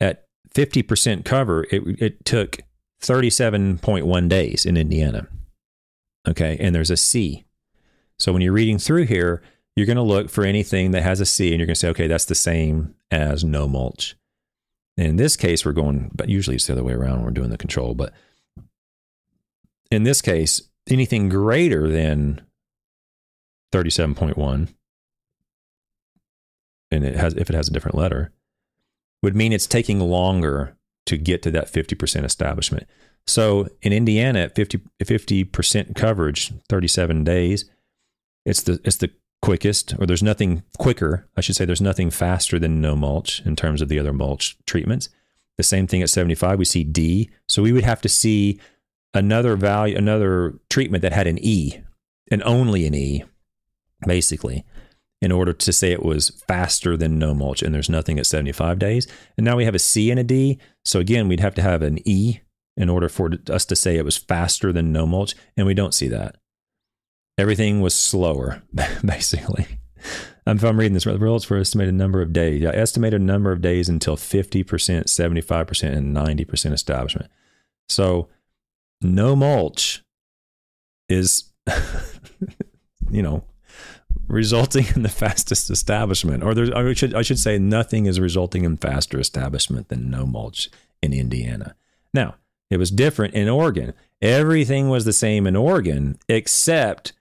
at fifty percent cover, it, it took thirty-seven point one days in Indiana. Okay. And there's a C. So when you're reading through here, you're going to look for anything that has a C and you're going to say, okay, that's the same as no mulch. And in this case, we're going, but usually it's the other way around when we're doing the control. But in this case, anything greater than thirty-seven point one, and it has, if it has a different letter, would mean it's taking longer to get to that fifty percent establishment. So in Indiana, at fifty percent coverage, thirty-seven days, it's the it's the quickest, or there's nothing quicker. I should say there's nothing faster than no mulch in terms of the other mulch treatments. The same thing at seventy-five, we see D. So we would have to see another value, another treatment that had an E, and only an E, basically, in order to say it was faster than no mulch. And there's nothing at seventy-five days. And now we have a C and a D. So again, we'd have to have an E in order for us to say it was faster than no mulch. And we don't see that. Everything was slower, basically. If I'm reading this, results for estimated number of days. Yeah, estimated number of days until fifty percent, seventy-five percent, and ninety percent establishment. So no mulch is, you know, resulting in the fastest establishment, or there's, I should, I should say nothing is resulting in faster establishment than no mulch in Indiana. Now, it was different in Oregon. Everything was the same in Oregon, except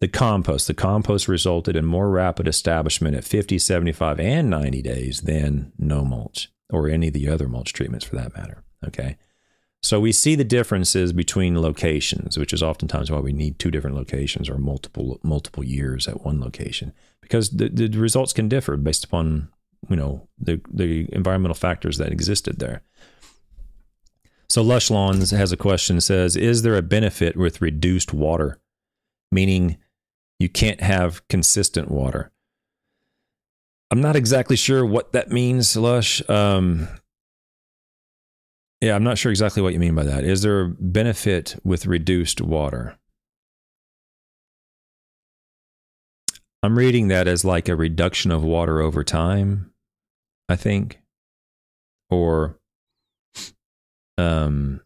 the compost. The compost resulted in more rapid establishment at fifty, seventy-five, and ninety days than no mulch, or any of the other mulch treatments for that matter. Okay. So we see the differences between locations, which is oftentimes why we need two different locations or multiple multiple years at one location, because the, the results can differ based upon, you know, the, the environmental factors that existed there. So Lush Lawns has a question, says, is there a benefit with reduced water, meaning you can't have consistent water? I'm not exactly sure what that means, Lush. Um, yeah, I'm not sure exactly what you mean by that. Is there a benefit with reduced water? I'm reading that as like a reduction of water over time, I think. Or um,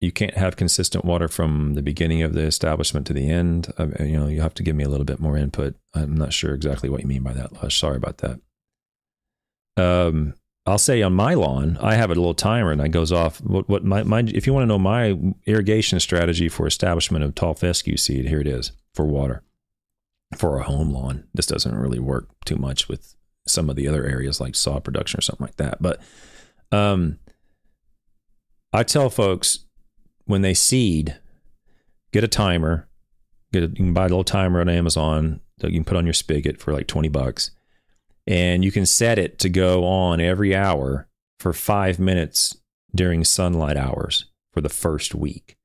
you can't have consistent water from the beginning of the establishment to the end. Uh, you know, you have to give me a little bit more input. I'm not sure exactly what you mean by that, Lush. Sorry about that. Um, I'll say on my lawn, I have a little timer and that goes off. What, what my, my, if you want to know my irrigation strategy for establishment of tall fescue seed, here it is for water. For a home lawn, this doesn't really work too much with some of the other areas like soil production or something like that. But um, I tell folks when they seed, get a timer. Get a, you can buy a little timer on Amazon that you can put on your spigot for like twenty bucks. And you can set it to go on every hour for five minutes during sunlight hours for the first week.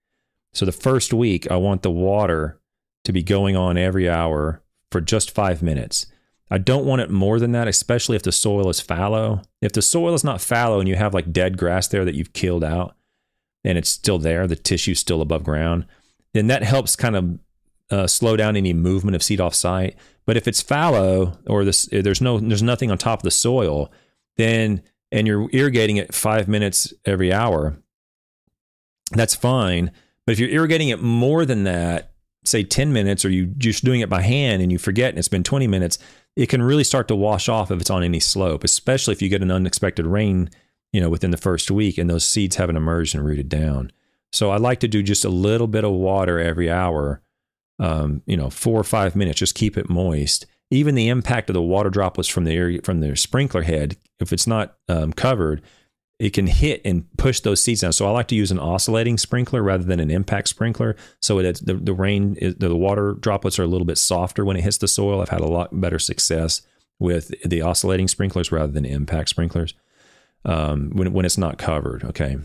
So the first week, I want the water to be going on every hour for just five minutes. I don't want it more than that, especially if the soil is fallow. If the soil is not fallow and you have like dead grass there that you've killed out and it's still there, the tissue's still above ground, then that helps kind of uh, slow down any movement of seed off site. But if it's fallow or this, there's no, there's nothing on top of the soil, then, and you're irrigating it five minutes every hour, that's fine. But if you're irrigating it more than that, say ten minutes, or you just doing it by hand and you forget and it's been twenty minutes, it can really start to wash off if it's on any slope, especially if you get an unexpected rain, you know, within the first week and those seeds haven't emerged and rooted down. So I like to do just a little bit of water every hour, um, you know, four or five minutes, just keep it moist. Even the impact of the water droplets from the area, from their sprinkler head, if it's not um, covered, it can hit and push those seeds down. So I like to use an oscillating sprinkler rather than an impact sprinkler. So it, the, the rain, is, the water droplets are a little bit softer when it hits the soil. I've had a lot better success with the oscillating sprinklers rather than impact sprinklers um, when, when it's not covered. Okay.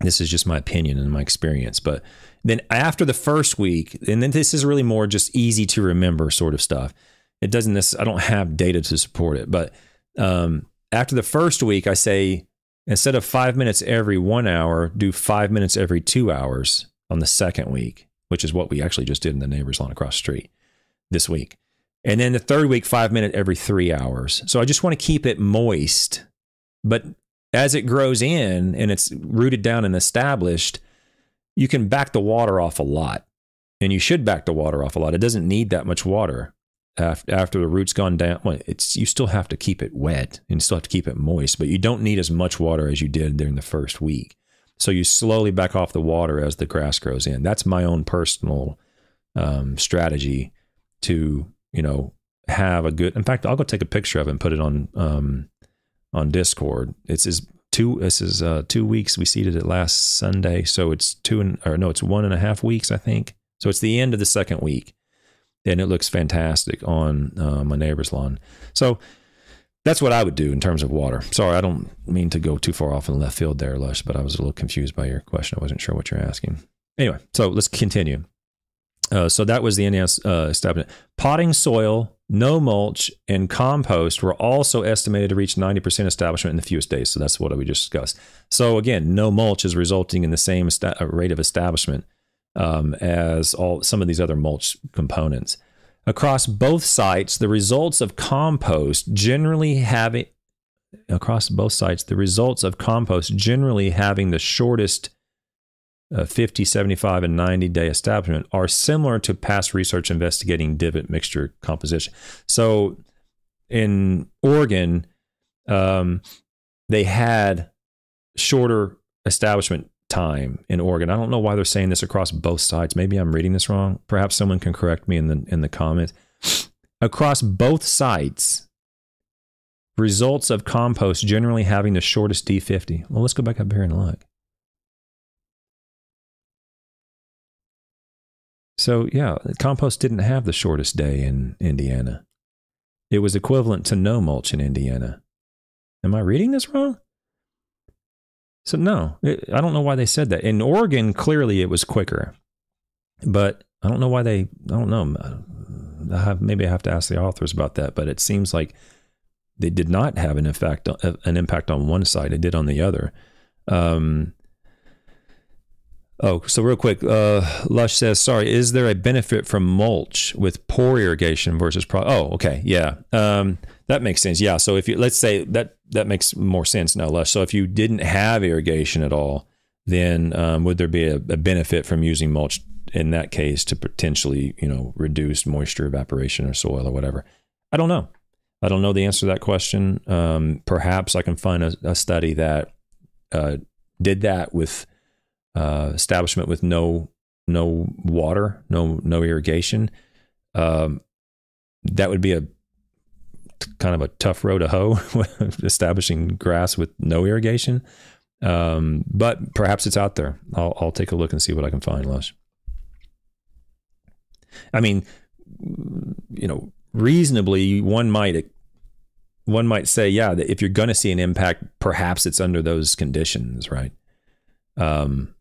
This is just my opinion and my experience. But then after the first week, and then this is really more just easy to remember sort of stuff. It doesn't, this, I don't have data to support it, but um, after the first week, I say, instead of five minutes every one hour, do five minutes every two hours on the second week, which is what we actually just did in the neighbor's lawn across the street this week. And then the third week, five minutes every three hours. So I just want to keep it moist. But as it grows in and it's rooted down and established, you can back the water off a lot. And you should back the water off a lot. It doesn't need that much water. After the root's gone down, well, it's, you still have to keep it wet and you still have to keep it moist, but you don't need as much water as you did during the first week. So you slowly back off the water as the grass grows in. That's my own personal um, strategy to, you know, have a good, in fact, I'll go take a picture of it and put it on, um, on Discord. It's is two, this is uh, two weeks. We seeded it last Sunday. So it's two and, or no, it's one and a half weeks, I think. So it's the end of the second week. And it looks fantastic on uh, my neighbor's lawn. So that's what I would do in terms of water. Sorry, I don't mean to go too far off in left field there, Lush, but I was a little confused by your question. I wasn't sure what you're asking. Anyway, so let's continue. Uh, so that was the Indiana uh, establishment. Potting soil, no mulch, and compost were also estimated to reach ninety percent establishment in the fewest days. So that's what we just discussed. So again, no mulch is resulting in the same sta- rate of establishment Um, as all some of these other mulch components. Across both sites, the results of compost generally having across both sites, the results of compost generally having the shortest uh, fifty, seventy-five, and ninety day establishment are similar to past research investigating divot mixture composition. So in Oregon, um, they had shorter establishment time in Oregon. I don't know why they're saying this across both sites. Maybe I'm reading this wrong. Perhaps someone can correct me in the in the comments. Across both sites, results of compost generally having the shortest D fifty. Well, let's go back up here and look. So yeah, compost didn't have the shortest day in Indiana. It was equivalent to no mulch in Indiana. Am I reading this wrong? So no, it, I don't know why they said that. In Oregon, clearly it was quicker, but I don't know why they, I don't know. I have, maybe I have to ask the authors about that, but it seems like they did not have an effect, an impact on one side. It did on the other. Um, oh, so real quick, uh, Lush says, sorry, is there a benefit from mulch with poor irrigation versus pro? Oh, okay. Yeah. Um, that makes sense. Yeah. So if you, let's say that, that makes more sense now, Lush. So if you didn't have irrigation at all, then um, would there be a, a benefit from using mulch in that case to potentially, you know, reduce moisture evaporation or soil or whatever? I don't know. I don't know the answer to that question. Um, perhaps I can find a, a study that uh, did that with uh, establishment with no no water, no no irrigation. Um, that would be a kind of a tough row to hoe, establishing grass with no irrigation. Um, but perhaps it's out there. I'll, I'll take a look and see what I can find, Lush. I mean, you know, reasonably, one might one might say, yeah, that if you're going to see an impact, perhaps it's under those conditions, right? Um,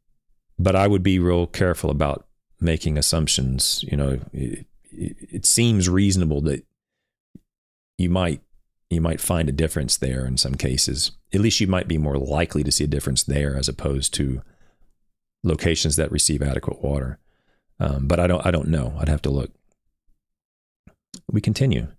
but I would be real careful about making assumptions. You know, it, it seems reasonable that you might you might find a difference there in some cases. At least you might be more likely to see a difference there as opposed to locations that receive adequate water. Um, but I don't I don't know. I'd have to look. We continue.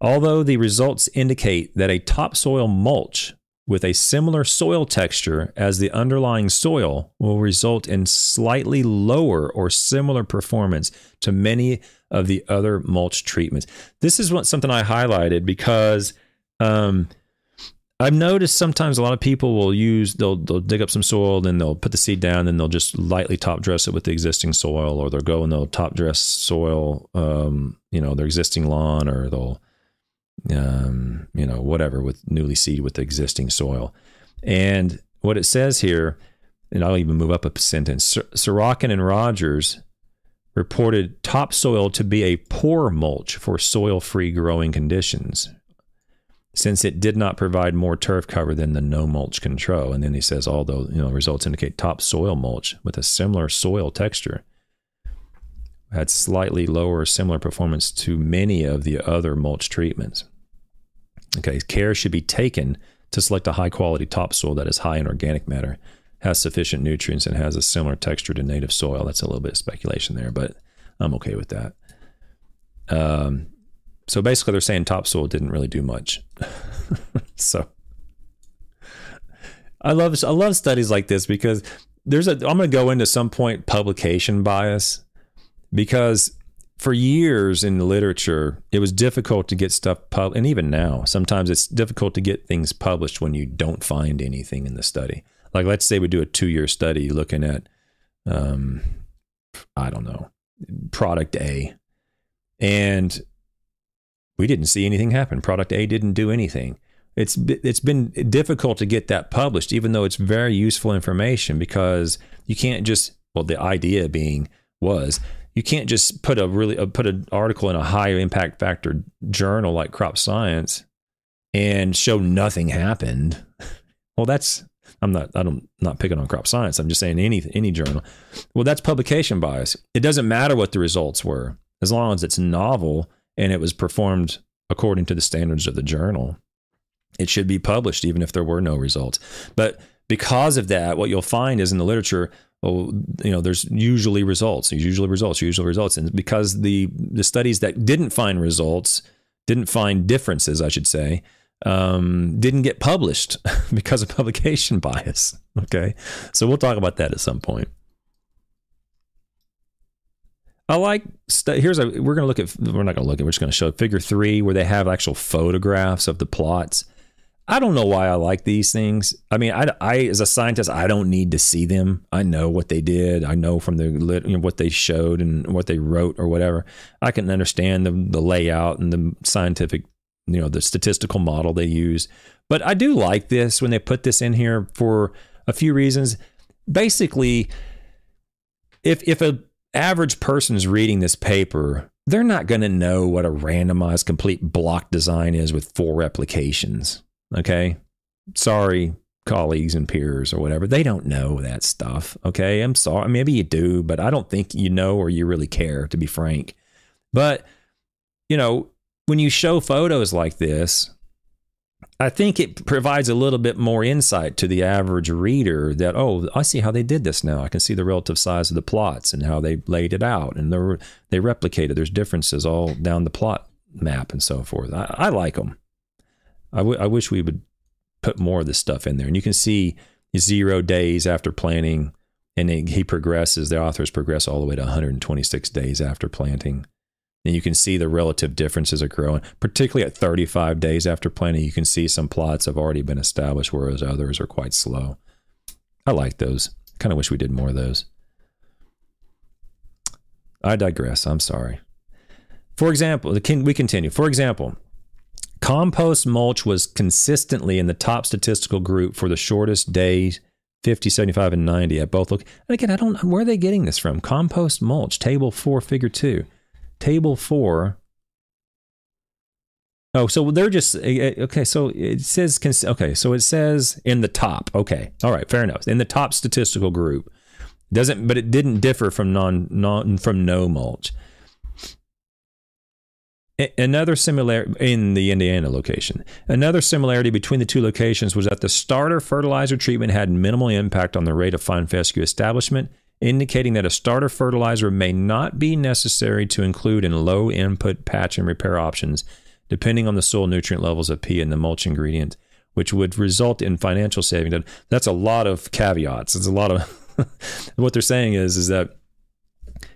Although the results indicate that a topsoil mulch with a similar soil texture as the underlying soil will result in slightly lower or similar performance to many of the other mulch treatments. This is what, something I highlighted because um, I've noticed sometimes a lot of people will use, they'll, they'll dig up some soil, then they'll put the seed down, then they'll just lightly top dress it with the existing soil, or they'll go and they'll top dress soil, um, you know, their existing lawn, or they'll, um, you know, whatever, with newly seed with the existing soil. And what it says here, and I'll even move up a sentence, Sorokin and Rogers reported topsoil to be a poor mulch for soil-free growing conditions, since it did not provide more turf cover than the no mulch control. And then he says, although, you know, results indicate topsoil mulch with a similar soil texture had slightly lower or similar performance to many of the other mulch treatments. Okay, care should be taken to select a high-quality topsoil that is high in organic matter, has sufficient nutrients, and has a similar texture to native soil. That's a little bit of speculation there, but I'm okay with that. Um, so basically, they're saying topsoil didn't really do much. So I love I love studies like this because there's a, I'm going to go into some point publication bias. Because for years in the literature, it was difficult to get stuff published. And even now, sometimes it's difficult to get things published when you don't find anything in the study. Like, let's say we do a two-year study looking at, um, I don't know, product A. And we didn't see anything happen. Product A didn't do anything. It's It's been difficult to get that published, even though it's very useful information, because you can't just, well, the idea being was... You can't just put a really uh, put an article in a high impact factor journal like Crop Science and show nothing happened. Well, that's I'm not I don't not picking on Crop Science. I'm just saying any any journal. Well, that's publication bias. It doesn't matter what the results were as long as it's novel and it was performed according to the standards of the journal. It should be published even if there were no results. But because of that, what you'll find is in the literature, oh, you know, there's usually results, usually results, usually results. And because the, the studies that didn't find results, didn't find differences, I should say, um, didn't get published because of publication bias. Okay. So we'll talk about that at some point. I like, st- here's a, we're going to look at, we're not going to look at, we're just going to show figure three where they have actual photographs of the plots. I don't know why I like these things. I mean, I, I, as a scientist, I don't need to see them. I know what they did. I know from the, you know, what they showed and what they wrote or whatever. I can understand the, the layout and the scientific, you know, the statistical model they use. But I do like this when they put this in here for a few reasons. Basically, if if an average person is reading this paper, they're not going to know what a randomized complete block design is with four replications. Okay. Sorry, colleagues and peers or whatever. They don't know that stuff. Okay. I'm sorry. Maybe you do, but I don't think you know, or you really care, to be frank. But you know, when you show photos like this, I think it provides a little bit more insight to the average reader that, oh, I see how they did this now. I can see the relative size of the plots and how they laid it out. And they replicated. There's differences all down the plot map and so forth. I, I like them. I, w- I wish we would put more of this stuff in there. And you can see zero days after planting. And he progresses, the authors progress all the way to one hundred twenty-six days after planting. And you can see the relative differences are growing, particularly at thirty-five days after planting. You can see some plots have already been established, whereas others are quite slow. I like those. Kind of wish we did more of those. I digress. I'm sorry. For example, we continue. For example, compost mulch was consistently in the top statistical group for the shortest days, fifty, seventy-five, and ninety at both. Look, and again, I don't where are they getting this from? Compost mulch, table four, figure two. Table four. Oh, so they're just, okay, so it says, okay, so it says in the top. Okay, all right, fair enough. In the top statistical group. Doesn't, but it didn't differ from non, non from no mulch. Another similarity in the Indiana location. Another similarity between the two locations was that the starter fertilizer treatment had minimal impact on the rate of fine fescue establishment, indicating that a starter fertilizer may not be necessary to include in low input patch and repair options, depending on the soil nutrient levels of P and the mulch ingredient, which would result in financial savings. That's a lot of caveats. It's a lot of what they're saying is, is that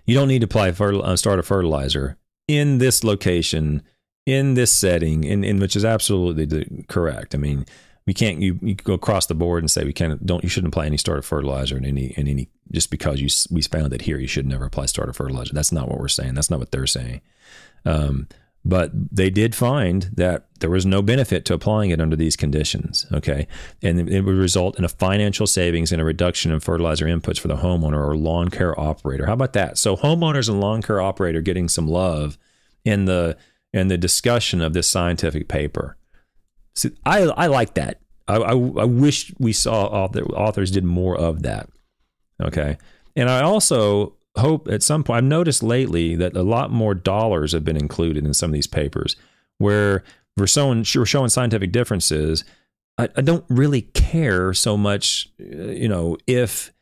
you don't need to apply fertil, uh, starter fertilizer in this location, in this setting, in, in which is absolutely the, correct. I mean, we can't, you, you go across the board and say, we can't, don't, you shouldn't apply any starter fertilizer in any, in any, just because you, we found it here, you should never apply starter fertilizer. That's not what we're saying. That's not what they're saying. Um, but they did find that there was no benefit to applying it under these conditions. Okay. And it would result in a financial savings and a reduction in fertilizer inputs for the homeowner or lawn care operator. How about that? So homeowners and lawn care operator getting some love in the, in the discussion of this scientific paper. See, I, I like that. I, I, I wish we saw author, authors did more of that. Okay. And I also hope at some point, I've noticed lately that a lot more dollars have been included in some of these papers where we're showing, we're showing scientific differences. I, I don't really care so much, you know, if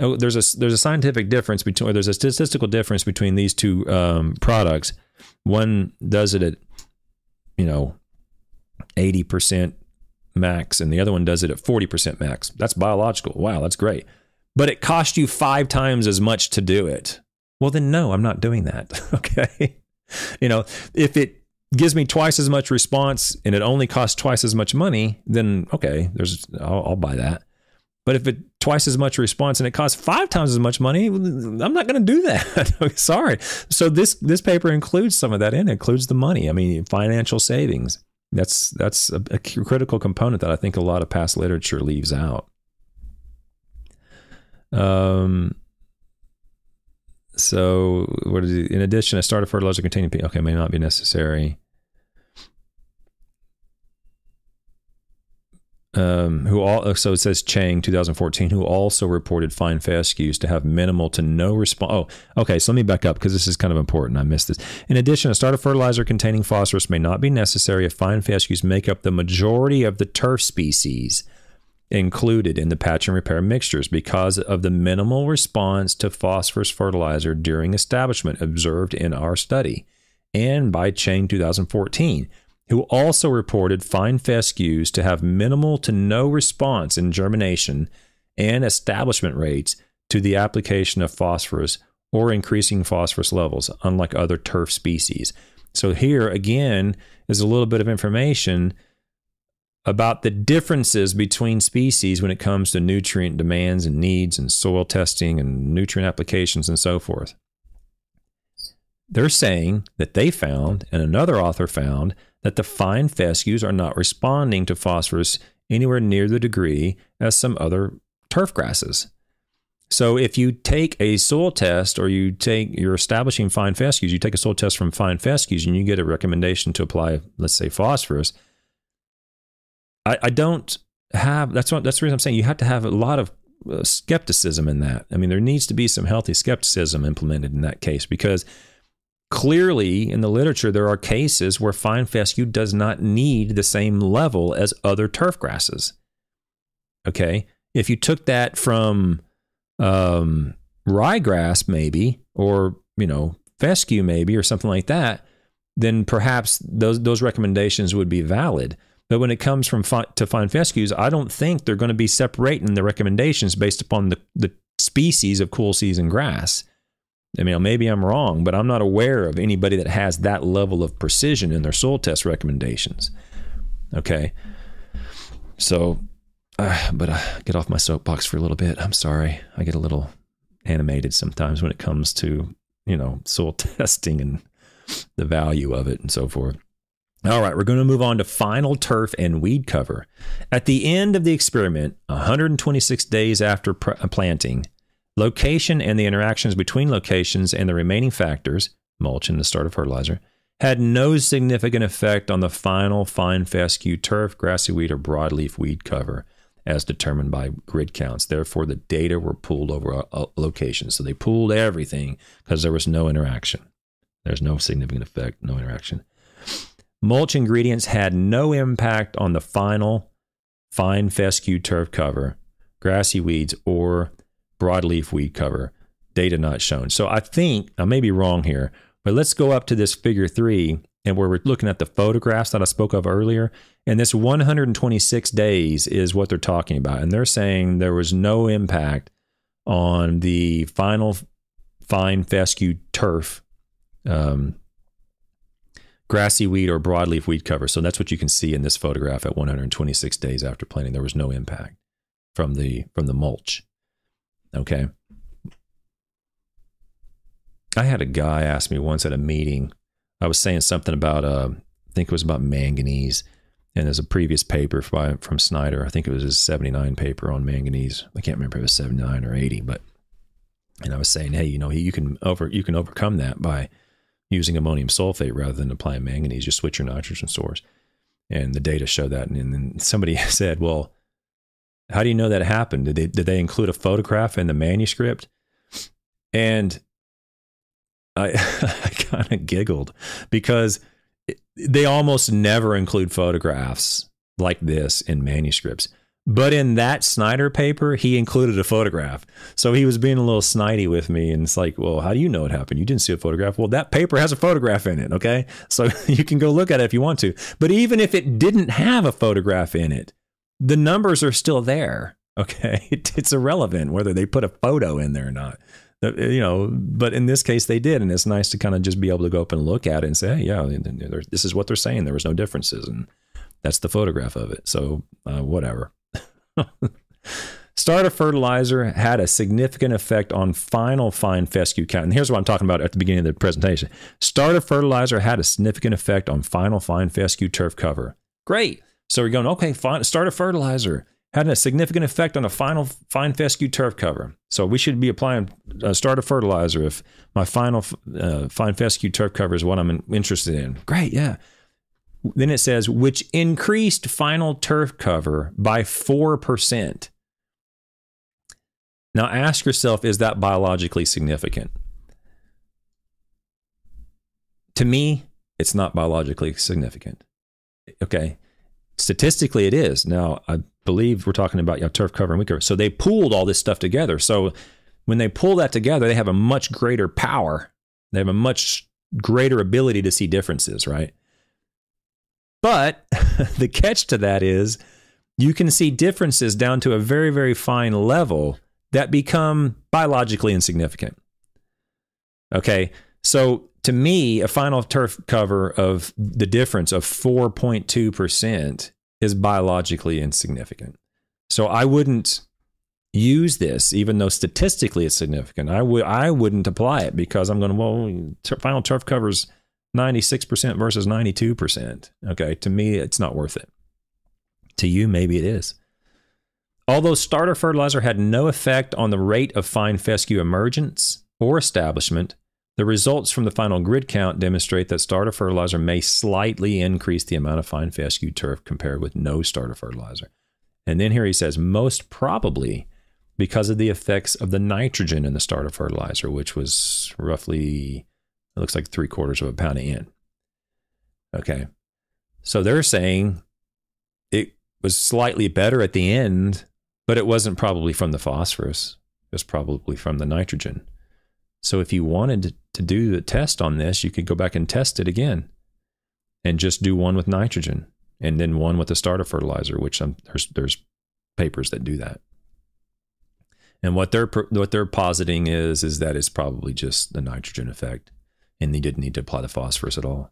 oh, there's a, there's a scientific difference between, or there's a statistical difference between these two um, products. One does it at, you know, eighty percent max, and the other one does it at forty percent max. That's biological. Wow, that's great. But it cost you five times as much to do it. Well, then no, I'm not doing that. Okay. You know, if it gives me twice as much response and it only costs twice as much money, then okay, there's I'll, I'll buy that. But if it twice as much response and it costs five times as much money, I'm not going to do that. Sorry. So this this paper includes some of that in. It includes the money. I mean, financial savings. That's that's a, a critical component that I think a lot of past literature leaves out. Um. So, what is it? In addition, a starter fertilizer containing P. Okay, may not be necessary. Um. Who all? So it says Chang, twenty fourteen, who also reported fine fescues to have minimal to no response. Oh, okay. So let me back up because this is kind of important. I missed this. In addition, a starter fertilizer containing phosphorus may not be necessary if fine fescues make up the majority of the turf species included in the patch and repair mixtures because of the minimal response to phosphorus fertilizer during establishment observed in our study and by Chang twenty fourteen, who also reported fine fescues to have minimal to no response in germination and establishment rates to the application of phosphorus or increasing phosphorus levels, unlike other turf species. So here again is a little bit of information about the differences between species when it comes to nutrient demands and needs and soil testing and nutrient applications and so forth. They're saying that they found, and another author found, that the fine fescues are not responding to phosphorus anywhere near the degree as some other turf grasses. So if you take a soil test or you take, you're establishing fine fescues, you take a soil test from fine fescues and you get a recommendation to apply, let's say, phosphorus, I don't have, that's what, that's the reason I'm saying you have to have a lot of skepticism in that. I mean, there needs to be some healthy skepticism implemented in that case because Clearly, in the literature, there are cases where fine fescue does not need the same level as other turf grasses. Okay, if you took that from um, ryegrass, maybe, or you know, fescue, maybe, or something like that, then perhaps those those recommendations would be valid. But when it comes from fi- to fine fescues, I don't think they're going to be separating the recommendations based upon the, the species of cool season grass. I mean, maybe I'm wrong, but I'm not aware of anybody that has that level of precision in their soil test recommendations. Okay. So, uh, but I get off my soapbox for a little bit. I'm sorry. I get a little animated sometimes when it comes to, you know, soil testing and the value of it and so forth. All right, we're going to move on to final turf and weed cover. At the end of the experiment, one hundred twenty-six days after pr- planting, location and the interactions between locations and the remaining factors, mulch and the start of fertilizer, had no significant effect on the final fine fescue turf, grassy weed, or broadleaf weed cover as determined by grid counts. Therefore, the data were pooled over a location. So they pooled everything because there was no interaction. There's no significant effect, no interaction. Mulch ingredients had no impact on the final fine fescue turf cover, grassy weeds, or broadleaf weed cover. Data not shown. So I think, I may be wrong here, but let's go up to this figure three and where we're looking at the photographs that I spoke of earlier. And this one hundred twenty-six days is what they're talking about. And they're saying there was no impact on the final fine fescue turf, um, grassy weed, or broadleaf weed cover. So that's what you can see in this photograph at one hundred twenty-six days after planting. There was no impact from the from the mulch. Okay. I had a guy ask me once at a meeting, I was saying something about, uh, I think it was about manganese. And there's a previous paper by, from Snyder. I think it was his seventy-nine paper on manganese. I can't remember if it was seventy-nine or eighty, but, and I was saying, hey, you know, you can over, you can overcome that by using ammonium sulfate rather than applying manganese. Just switch your nitrogen source. And the data show that. And, and then somebody said, well, how do you know that happened? Did they, did they include a photograph in the manuscript? And I, I kind of giggled because it, they almost never include photographs like this in manuscripts. But in that Snyder paper, he included a photograph. So he was being a little snidey with me. And it's like, well, how do you know it happened? You didn't see a photograph. Well, that paper has a photograph in it. Okay. So you can go look at it if you want to. But even if it didn't have a photograph in it, the numbers are still there. Okay. It, it's irrelevant whether they put a photo in there or not, you know, but in this case they did. And it's nice to kind of just be able to go up and look at it and say, hey, yeah, this is what they're saying. There was no differences. And that's the photograph of it. So uh, whatever. Starter fertilizer had a significant effect on final fine fescue count. And here's what I'm talking about at the beginning of the presentation. Starter fertilizer had a significant effect on final fine fescue turf cover. Great. So we're going, okay, fine, starter fertilizer had a significant effect on a final fine fescue turf cover. So we should be applying uh, starter fertilizer if my final uh, fine fescue turf cover is what I'm interested in. Great, yeah. Then it says, which increased final turf cover by four percent. Now ask yourself, is that biologically significant? To me, it's not biologically significant. Okay. Statistically, it is. Now, I believe we're talking about, you know, turf cover and weed cover. So they pooled all this stuff together. So when they pull that together, they have a much greater power. They have a much greater ability to see differences, right? But the catch to that is you can see differences down to a very, very fine level that become biologically insignificant. Okay, so to me, a final turf cover of the difference of four point two percent is biologically insignificant. So I wouldn't use this, even though statistically it's significant. I would I wouldn't apply it because I'm going, well, t- final turf covers ninety-six percent versus ninety-two percent. Okay, to me, it's not worth it. To you, maybe it is. Although starter fertilizer had no effect on the rate of fine fescue emergence or establishment, the results from the final grid count demonstrate that starter fertilizer may slightly increase the amount of fine fescue turf compared with no starter fertilizer. And then here he says, most probably because of the effects of the nitrogen in the starter fertilizer, which was roughly It looks like three quarters of a pound of N. Okay. So they're saying it was slightly better at the end, but it wasn't probably from the phosphorus. It was probably from the nitrogen. So if you wanted to do the test on this, you could go back and test it again and just do one with nitrogen and then one with the starter fertilizer, which I'm, there's, there's papers that do that. And what they're, what they're positing is, is that it's probably just the nitrogen effect and they didn't need to apply the phosphorus at all.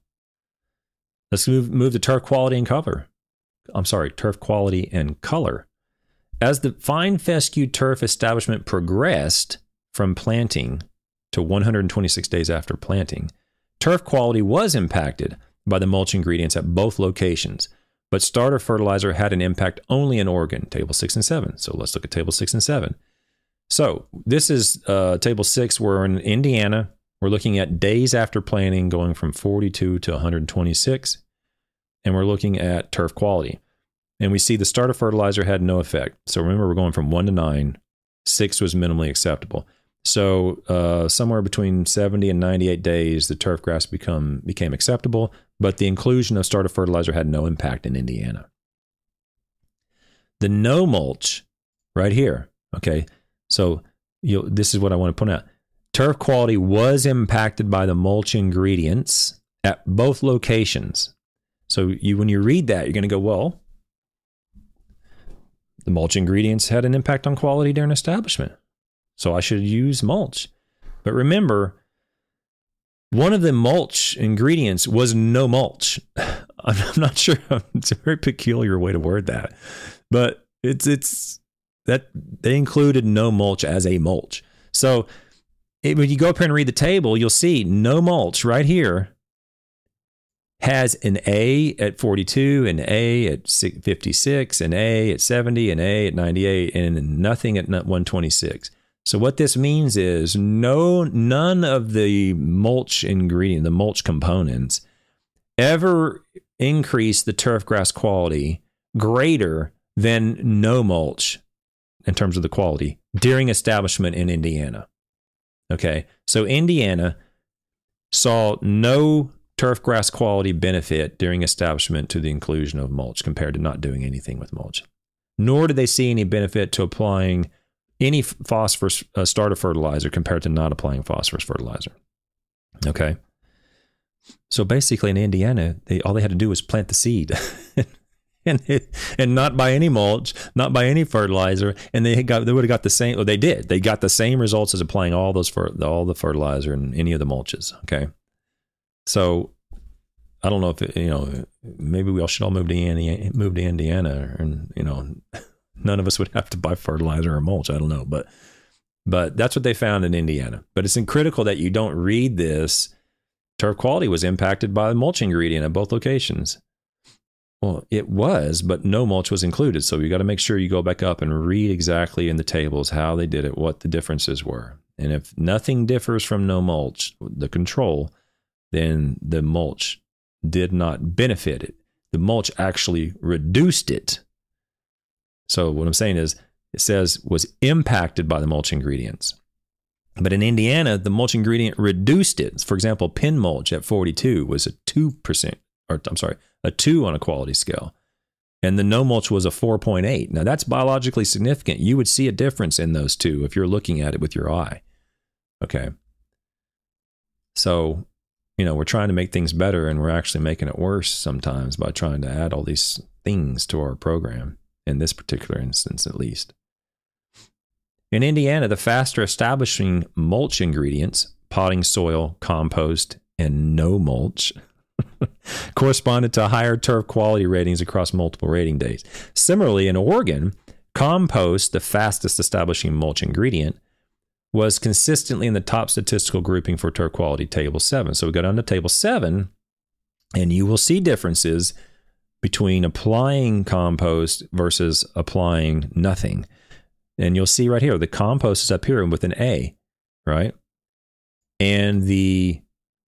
Let's move, move to turf quality and cover. I'm sorry, turf quality and color. As the fine fescue turf establishment progressed from planting to one hundred twenty-six days after planting, turf quality was impacted by the mulch ingredients at both locations, but starter fertilizer had an impact only in Oregon, table six and seven. So let's look at table six and seven. So this is uh, table six. We're in Indiana. We're looking at days after planting going from forty-two to one hundred twenty-six. And we're looking at turf quality. And we see the starter fertilizer had no effect. So remember, we're going from one to nine. Six was minimally acceptable. So uh, somewhere between seventy and ninety-eight days, the turf grass become, became acceptable, but the inclusion of starter fertilizer had no impact in Indiana. The no mulch right here, okay? So you'll, this is what I want to point out. Turf quality was impacted by the mulch ingredients at both locations. So you, when you read that, you're going to go, well, the mulch ingredients had an impact on quality during establishment, so I should use mulch. But remember, one of the mulch ingredients was no mulch. I'm not sure. It's a very peculiar way to word that, but it's, it's that they included no mulch as a mulch. So it, when you go up here and read the table, you'll see no mulch right here has an A at forty-two, an A at fifty-six, an A at seventy, an A at ninety-eight, and nothing at one twenty-six. So what this means is no, none of the mulch ingredient, the mulch components, ever increase the turf grass quality greater than no mulch in terms of the quality during establishment in Indiana. Okay, so Indiana saw no turf grass quality benefit during establishment to the inclusion of mulch compared to not doing anything with mulch. Nor did they see any benefit to applying any phosphorus uh, starter fertilizer compared to not applying phosphorus fertilizer. Okay. So basically in Indiana, they, all they had to do was plant the seed and it, and not buy any mulch, not buy any fertilizer. And they had got, they would have got the same, or they did, they got the same results as applying all those for all the fertilizer and any of the mulches. Okay. So I don't know if, it, you know, maybe we all should all move to Indiana, move to Indiana and, you know, none of us would have to buy fertilizer or mulch. I don't know, but, but that's what they found in Indiana. But it's critical that you don't read this. Turf quality was impacted by the mulch ingredient at both locations. Well, it was, but no mulch was included. So you got to make sure you go back up and read exactly in the tables how they did it, what the differences were. And if nothing differs from no mulch, the control, then the mulch did not benefit it. The mulch actually reduced it. So what I'm saying is, it says was impacted by the mulch ingredients. But in Indiana, the mulch ingredient reduced it. For example, pin mulch at forty-two was a two percent, or I'm sorry, a two on a quality scale. And the no mulch was a four point eight. Now that's biologically significant. You would see a difference in those two if you're looking at it with your eye. Okay. So, you know, we're trying to make things better and we're actually making it worse sometimes by trying to add all these things to our program, in this particular instance at least. In Indiana, the faster establishing mulch ingredients, potting soil, compost, and no mulch, corresponded to higher turf quality ratings across multiple rating days. Similarly, in Oregon, compost, the fastest establishing mulch ingredient, was consistently in the top statistical grouping for turf quality, table seven. So we go down to table seven, and you will see differences between applying compost versus applying nothing. And you'll see right here, the compost is up here with an A, right? And the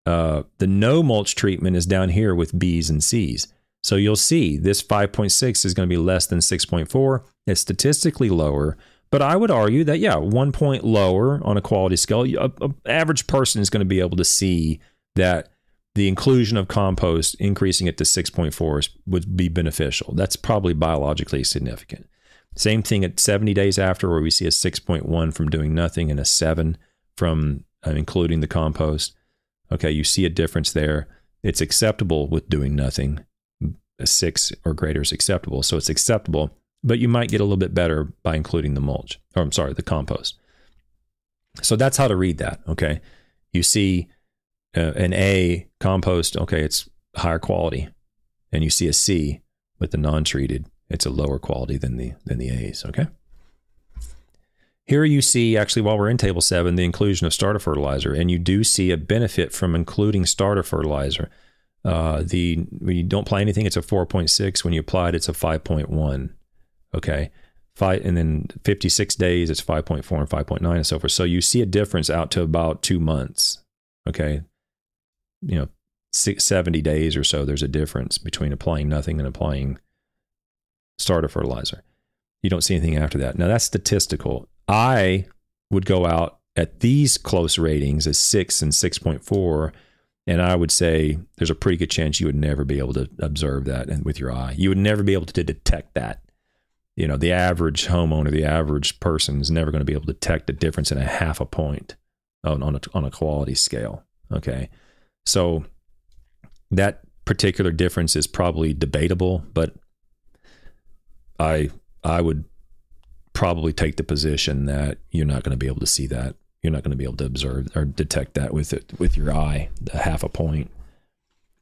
uh, the no mulch treatment is down here with B's and C's. So you'll see this five point six is going to be less than six point four. It's statistically lower. But I would argue that, yeah, one point lower on a quality scale, a, a average person is going to be able to see that the inclusion of compost, increasing it to six point four, would be beneficial. That's probably biologically significant. Same thing at seventy days after, where we see a six point one from doing nothing and a seven from um, including the compost. Okay, you see a difference there. It's acceptable with doing nothing. A six or greater is acceptable. So it's acceptable, but you might get a little bit better by including the mulch, or I'm sorry, the compost. So that's how to read that, okay? You see uh, an A, compost, okay, it's higher quality. And you see a C with the non-treated, it's a lower quality than the, than the A's, okay? Here you see, actually, while we're in table seven, the inclusion of starter fertilizer, and you do see a benefit from including starter fertilizer. Uh, the when you don't apply anything, it's a four point six. When you apply it, it's a five point one. Okay, five, and then fifty-six days, it's five point four and five point nine and so forth. So you see a difference out to about two months. Okay, you know, six, seventy days or so, there's a difference between applying nothing and applying starter fertilizer. You don't see anything after that. Now that's statistical. I would go out at these close ratings as six and six point four, and I would say there's a pretty good chance you would never be able to observe that and with your eye. You would never be able to detect that. You know, the average homeowner, the average person is never going to be able to detect a difference in a half a point on, on, a, on a quality scale, okay? So that particular difference is probably debatable, but I I would probably take the position that you're not going to be able to see that. You're not going to be able to observe or detect that with it, with your eye, the half a point.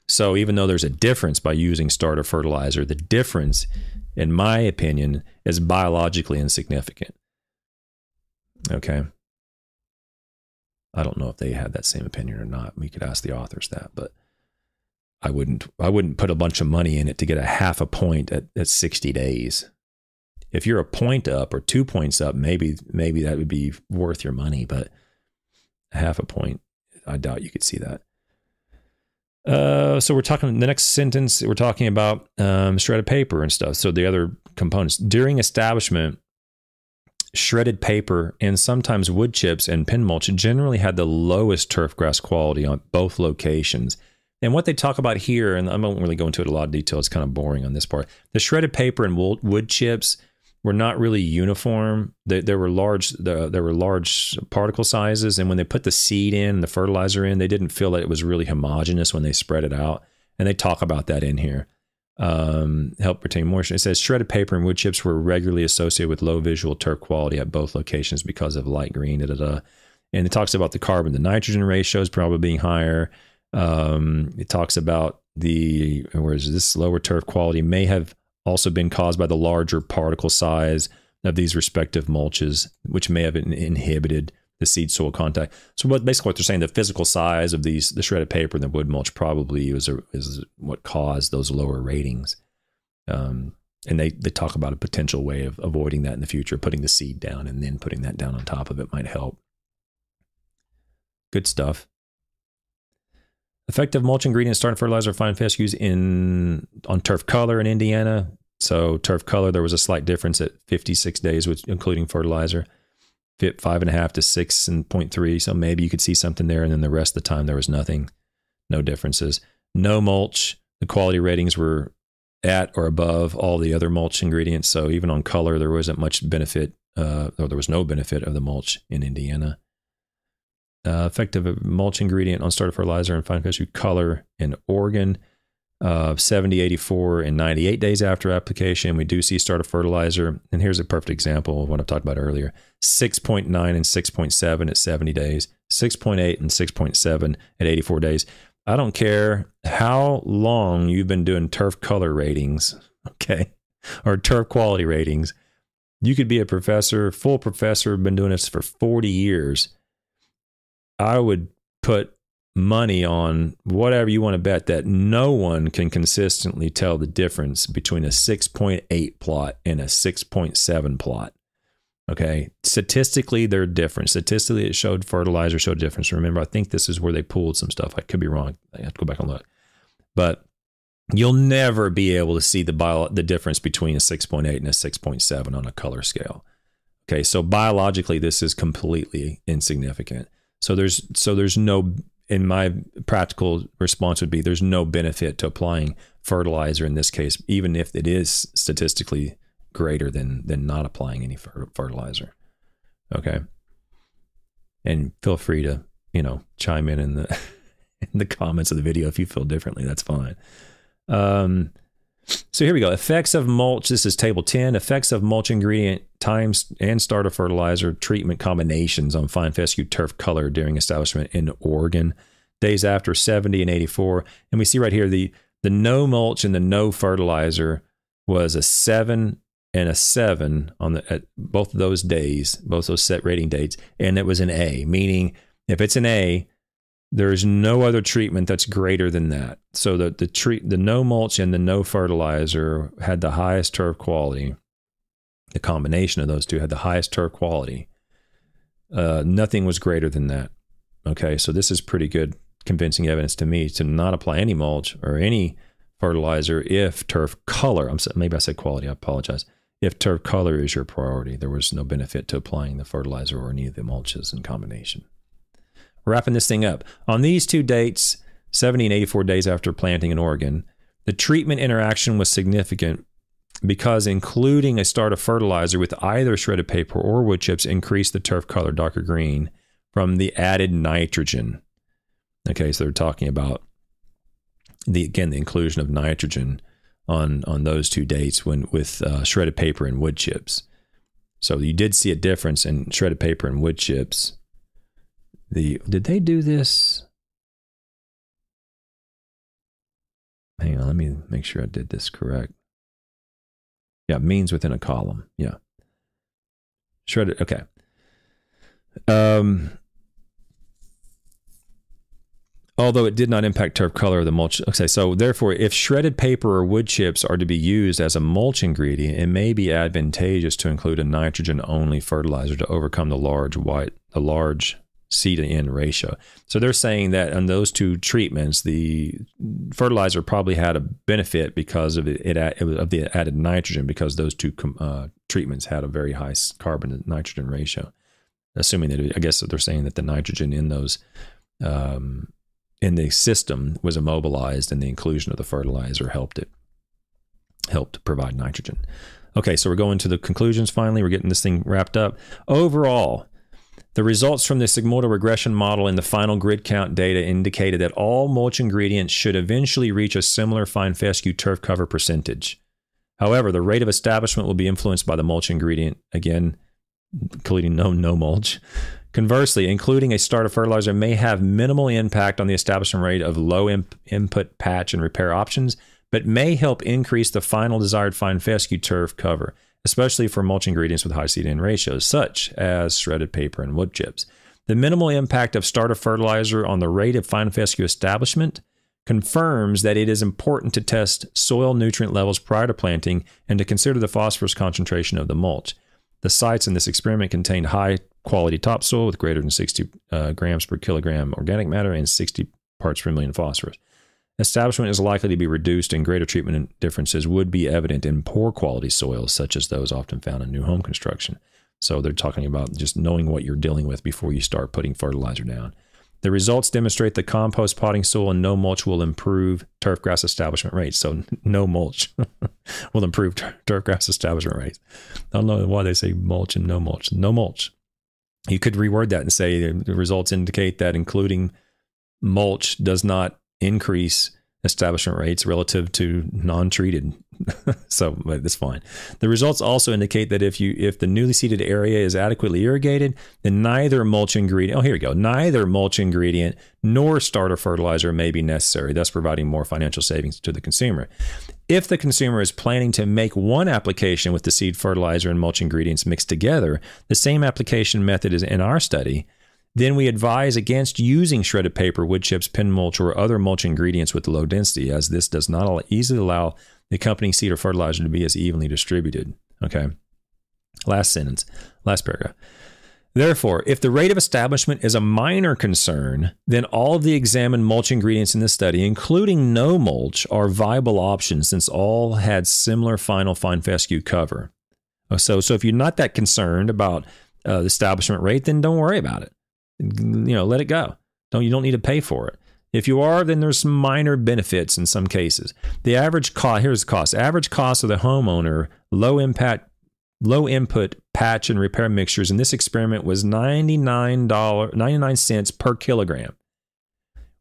So even though there's a difference by using starter fertilizer, the difference, in my opinion, is biologically insignificant. Okay. I don't know if they had that same opinion or not. We could ask the authors that, but I wouldn't, I wouldn't put a bunch of money in it to get a half a point at, at sixty days. If you're a point up or two points up, maybe maybe that would be worth your money, but half a point, I doubt you could see that. Uh, so we're talking, the next sentence, we're talking about um, shredded paper and stuff. So the other components. During establishment, shredded paper and sometimes wood chips and pin mulch generally had the lowest turfgrass quality on both locations. And what they talk about here, and I won't really go into it in a lot of detail, it's kind of boring on this part. The shredded paper and wood chips were not really uniform. They, there were large, the, there were large particle sizes, and when they put the seed in, the fertilizer in, they didn't feel that it was really homogeneous when they spread it out. And they talk about that in here. Um, help retain moisture. It says shredded paper and wood chips were regularly associated with low visual turf quality at both locations because of light green. Da, da, da. And it talks about the carbon to nitrogen ratios probably being higher. Um, it talks about the, whereas this lower turf quality may have also been caused by the larger particle size of these respective mulches, which may have inhibited the seed soil contact. So what basically what they're saying, the physical size of these, the shredded paper and the wood mulch probably is, a, is what caused those lower ratings. Um, and they, they talk about a potential way of avoiding that in the future, putting the seed down and then putting that down on top of it might help. Good stuff. Effective mulch ingredients, starting fertilizer, fine fish used in on turf color in Indiana. So turf color, there was a slight difference at fifty-six days, which including fertilizer, fit five and a half to six and point three. So maybe you could see something there, and then the rest of the time there was nothing, no differences, no mulch. The quality ratings were at or above all the other mulch ingredients. So even on color, there wasn't much benefit, uh, or there was no benefit of the mulch in Indiana. Uh, effective mulch ingredient on starter fertilizer and fine fish color in Oregon of uh, seventy, eighty-four, and ninety-eight days after application. We do see starter fertilizer, and here's a perfect example of what I've talked about earlier: six point nine and six point seven at seventy days, six point eight and six point seven at eighty-four days. I don't care how long you've been doing turf color ratings, okay, or turf quality ratings. You could be a professor, full professor, been doing this for forty years. I would put money on whatever you want to bet that no one can consistently tell the difference between a six point eight plot and a six point seven plot. Okay. Statistically, they're different. Statistically, it showed fertilizer showed difference. Remember, I think this is where they pulled some stuff. I could be wrong. I have to go back and look. But you'll never be able to see the bio, the difference between a six point eight and a six point seven on a color scale. Okay. So biologically, this is completely insignificant. So there's so there's no in my practical response would be there's no benefit to applying fertilizer in this case, even if it is statistically greater than than not applying any fertilizer. Okay. And feel free to, you know, chime in in the in the comments of the video if you feel differently. That's fine. Um, so here we go. Effects of mulch. This is table ten. Effects of mulch ingredient times and starter fertilizer treatment combinations on fine fescue turf color during establishment in Oregon. Days after seventy and eighty-four. And we see right here the the no mulch and the no fertilizer was a seven and a seven on the at both of those days, both those set rating dates, and it was an A, meaning if it's an A, there's no other treatment that's greater than that. So the the treat the no mulch and the no fertilizer had the highest turf quality. The combination of those two had the highest turf quality. Uh, nothing was greater than that. Okay, so this is pretty good convincing evidence to me to not apply any mulch or any fertilizer if turf color, I'm maybe I said quality, I apologize. If turf color is your priority, there was no benefit to applying the fertilizer or any of the mulches in combination. Wrapping this thing up, on these two dates, seventy and eighty-four days after planting in Oregon, the treatment interaction was significant because including a start of fertilizer with either shredded paper or wood chips increased the turf color darker green from the added nitrogen. Okay, so they're talking about, the again, the inclusion of nitrogen on on those two dates when with uh, shredded paper and wood chips. So you did see a difference in shredded paper and wood chips. The, did they do this? Hang on, let me make sure I did this correct. Yeah, means within a column. Yeah. Shredded, okay. Um, although it did not impact turf color of the mulch. Okay, so therefore, if shredded paper or wood chips are to be used as a mulch ingredient, it may be advantageous to include a nitrogen-only fertilizer to overcome the large white, the large C to N ratio. So they're saying that on those two treatments, the fertilizer probably had a benefit because of it, it of the added nitrogen, because those two uh, treatments had a very high carbon to nitrogen ratio. Assuming that, it, I guess they're saying that the nitrogen in those um, in the system was immobilized, and the inclusion of the fertilizer helped it helped provide nitrogen. Okay, so we're going to the conclusions finally. We're getting this thing wrapped up. Overall, the results from the sigmoidal regression model and the final grid count data indicated that all mulch ingredients should eventually reach a similar fine fescue turf cover percentage. However, the rate of establishment will be influenced by the mulch ingredient, again, including no, no mulch. Conversely, including a starter fertilizer may have minimal impact on the establishment rate of low imp input patch and repair options, but may help increase the final desired fine fescue turf cover, especially for mulch ingredients with high C to N ratios, such as shredded paper and wood chips. The minimal impact of starter fertilizer on the rate of fine fescue establishment confirms that it is important to test soil nutrient levels prior to planting and to consider the phosphorus concentration of the mulch. The sites in this experiment contained high-quality topsoil with greater than sixty uh, grams per kilogram organic matter and sixty parts per million phosphorus. Establishment is likely to be reduced and greater treatment differences would be evident in poor quality soils, such as those often found in new home construction. So they're talking about just knowing what you're dealing with before you start putting fertilizer down. The results demonstrate that compost potting soil and no mulch will improve turfgrass establishment rates. So no mulch will improve tur turfgrass establishment rates. I don't know why they say mulch and no mulch. No mulch. You could reword that and say the results indicate that including mulch does not increase establishment rates relative to non-treated. So that's fine. The results also indicate that if you if the newly seeded area is adequately irrigated, then neither mulch ingredient, oh here we go, neither mulch ingredient nor starter fertilizer may be necessary, thus providing more financial savings to the consumer. If the consumer is planning to make one application with the seed fertilizer and mulch ingredients mixed together, the same application method as in our study, then we advise against using shredded paper, wood chips, pin mulch, or other mulch ingredients with low density, as this does not easily allow the accompanying seed or fertilizer to be as evenly distributed. Okay. Last sentence, last paragraph. Therefore, if the rate of establishment is a minor concern, then all of the examined mulch ingredients in this study, including no mulch, are viable options since all had similar final fine fescue cover. So, so if you're not that concerned about uh, the establishment rate, then don't worry about it. You know, let it go. Don't, you don't need to pay for it. If you are, then there's some minor benefits in some cases. The average cost, here's the cost. Average cost of the homeowner, low impact, low input patch and repair mixtures in this experiment was ninety-nine dollars, ninety-nine cents per kilogram.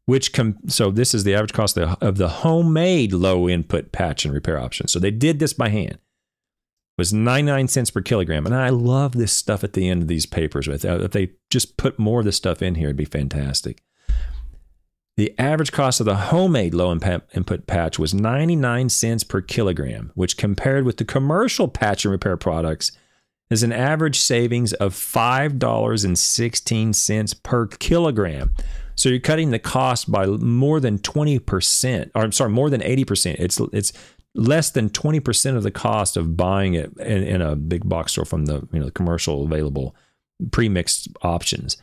Which com so this is the average cost of the, of the homemade low input patch and repair option. So they did this by hand. It was ninety-nine cents per kilogram. And I love this stuff at the end of these papers. If they just put more of this stuff in here, it'd be fantastic. The average cost of the homemade low input patch was ninety-nine cents per kilogram, which compared with the commercial patch and repair products is an average savings of five dollars and sixteen cents per kilogram. So you're cutting the cost by more than twenty percent, or I'm sorry, more than eighty percent. It's it's less than twenty percent of the cost of buying it in, in a big box store from the, you know, the commercial available pre-mixed options.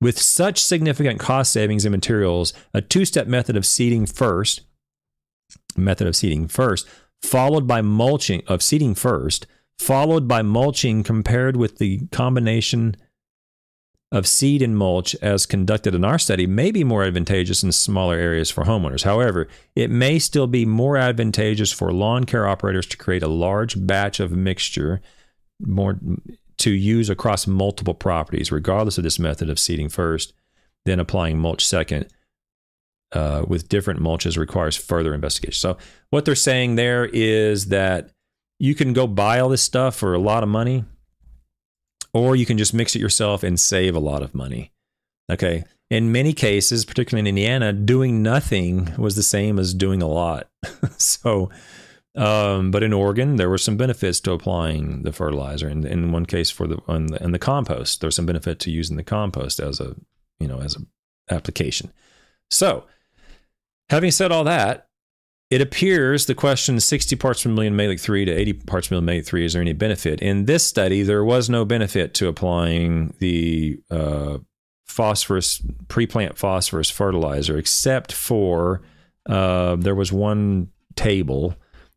With such significant cost savings in materials, a two-step method of seeding first, method of seeding first, followed by mulching of seeding first, followed by mulching compared with the combination of seed and mulch as conducted in our study may be more advantageous in smaller areas for homeowners. However, it may still be more advantageous for lawn care operators to create a large batch of mixture more to use across multiple properties, regardless of this method of seeding first, then applying mulch second, uh, with different mulches requires further investigation. So what they're saying there is that you can go buy all this stuff for a lot of money, or you can just mix it yourself and save a lot of money. Okay. In many cases, particularly in Indiana, doing nothing was the same as doing a lot. So, Um, but in Oregon, there were some benefits to applying the fertilizer, and in one case for the on the, and the compost, there's some benefit to using the compost as a, you know, as an application. So, having said all that, it appears the question sixty parts per million maleic three to eighty parts per million maleic three. Is there any benefit in this study? There was no benefit to applying the uh, phosphorus pre-plant phosphorus fertilizer, except for uh, there was one table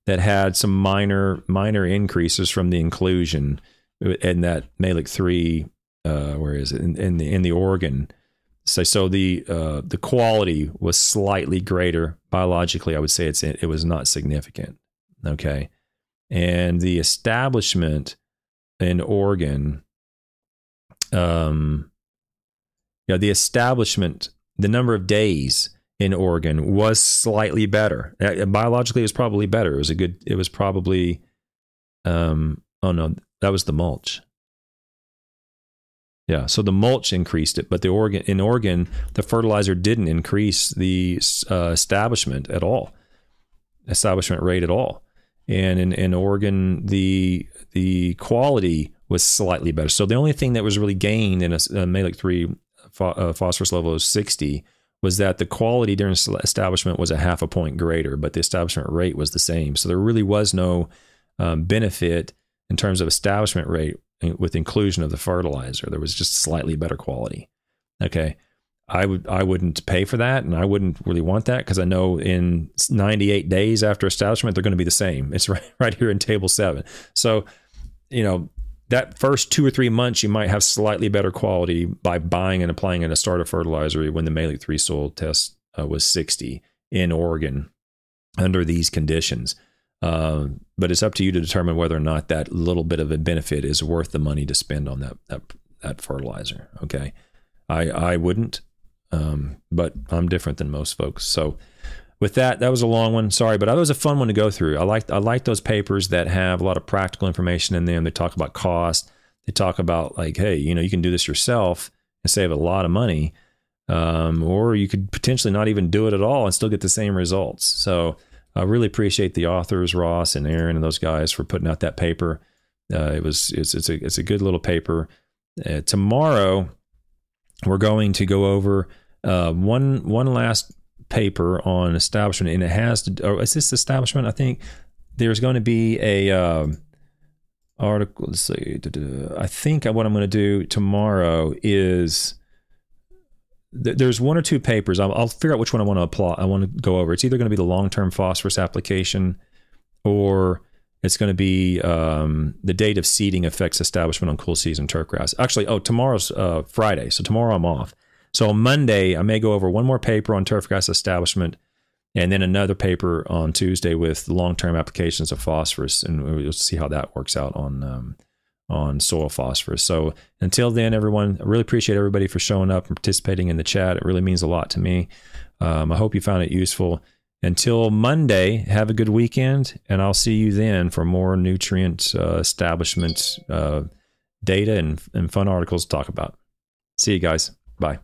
that had some minor minor increases from the inclusion in that Malic three, uh, where is it, in, in the in the Oregon. So so the uh, the quality was slightly greater biologically. I would say it's it was not significant. Okay, and the establishment in Oregon, um, yeah, the establishment, the number of days in Oregon was slightly better. Biologically, it was probably better. It was a good, it was probably, um, oh no, that was the mulch. Yeah, so the mulch increased it, but the Oregon, in Oregon, the fertilizer didn't increase the uh, establishment at all, establishment rate at all. And in, in Oregon, the the quality was slightly better. So the only thing that was really gained in a, a Malic three pho uh, phosphorus level of sixty was that the quality during establishment was a half a point greater, but the establishment rate was the same. So there really was no um, benefit in terms of establishment rate with inclusion of the fertilizer. There was just slightly better quality. Okay. I would, I wouldn't pay for that, and I wouldn't really want that, because I know in ninety-eight days after establishment, they're going to be the same. It's right, right here in table seven. So, you know, that first two or three months, you might have slightly better quality by buying and applying in a starter fertilizer when the Malic three soil test uh, was sixty in Oregon under these conditions. Uh, but it's up to you to determine whether or not that little bit of a benefit is worth the money to spend on that that, that fertilizer. Okay, I I wouldn't, um, but I'm different than most folks. So with that, that was a long one. Sorry, but that was a fun one to go through. I like I like those papers that have a lot of practical information in them. They talk about cost. They talk about, like, hey, you know, you can do this yourself and save a lot of money, um, or you could potentially not even do it at all and still get the same results. So I really appreciate the authors, Ross and Aaron, and those guys for putting out that paper. Uh, it was it's it's a it's a good little paper. Uh, tomorrow we're going to go over uh, one one last paper on establishment, and it has to, or is this establishment? I think there's going to be a uh, article. Let's see. I think what I'm going to do tomorrow is th there's one or two papers. I'll, I'll figure out which one I want to apply. I want to go over. It's either going to be the long-term phosphorus application, or it's going to be um, the date of seeding affects establishment on cool season turfgrass. Actually, oh, tomorrow's uh, Friday, so tomorrow I'm off. So on Monday, I may go over one more paper on turfgrass establishment and then another paper on Tuesday with long-term applications of phosphorus, and we'll see how that works out on um, on soil phosphorus. So until then, everyone, I really appreciate everybody for showing up and participating in the chat. It really means a lot to me. Um, I hope you found it useful. Until Monday, have a good weekend, and I'll see you then for more nutrient uh, establishment uh, data and, and fun articles to talk about. See you guys. Bye.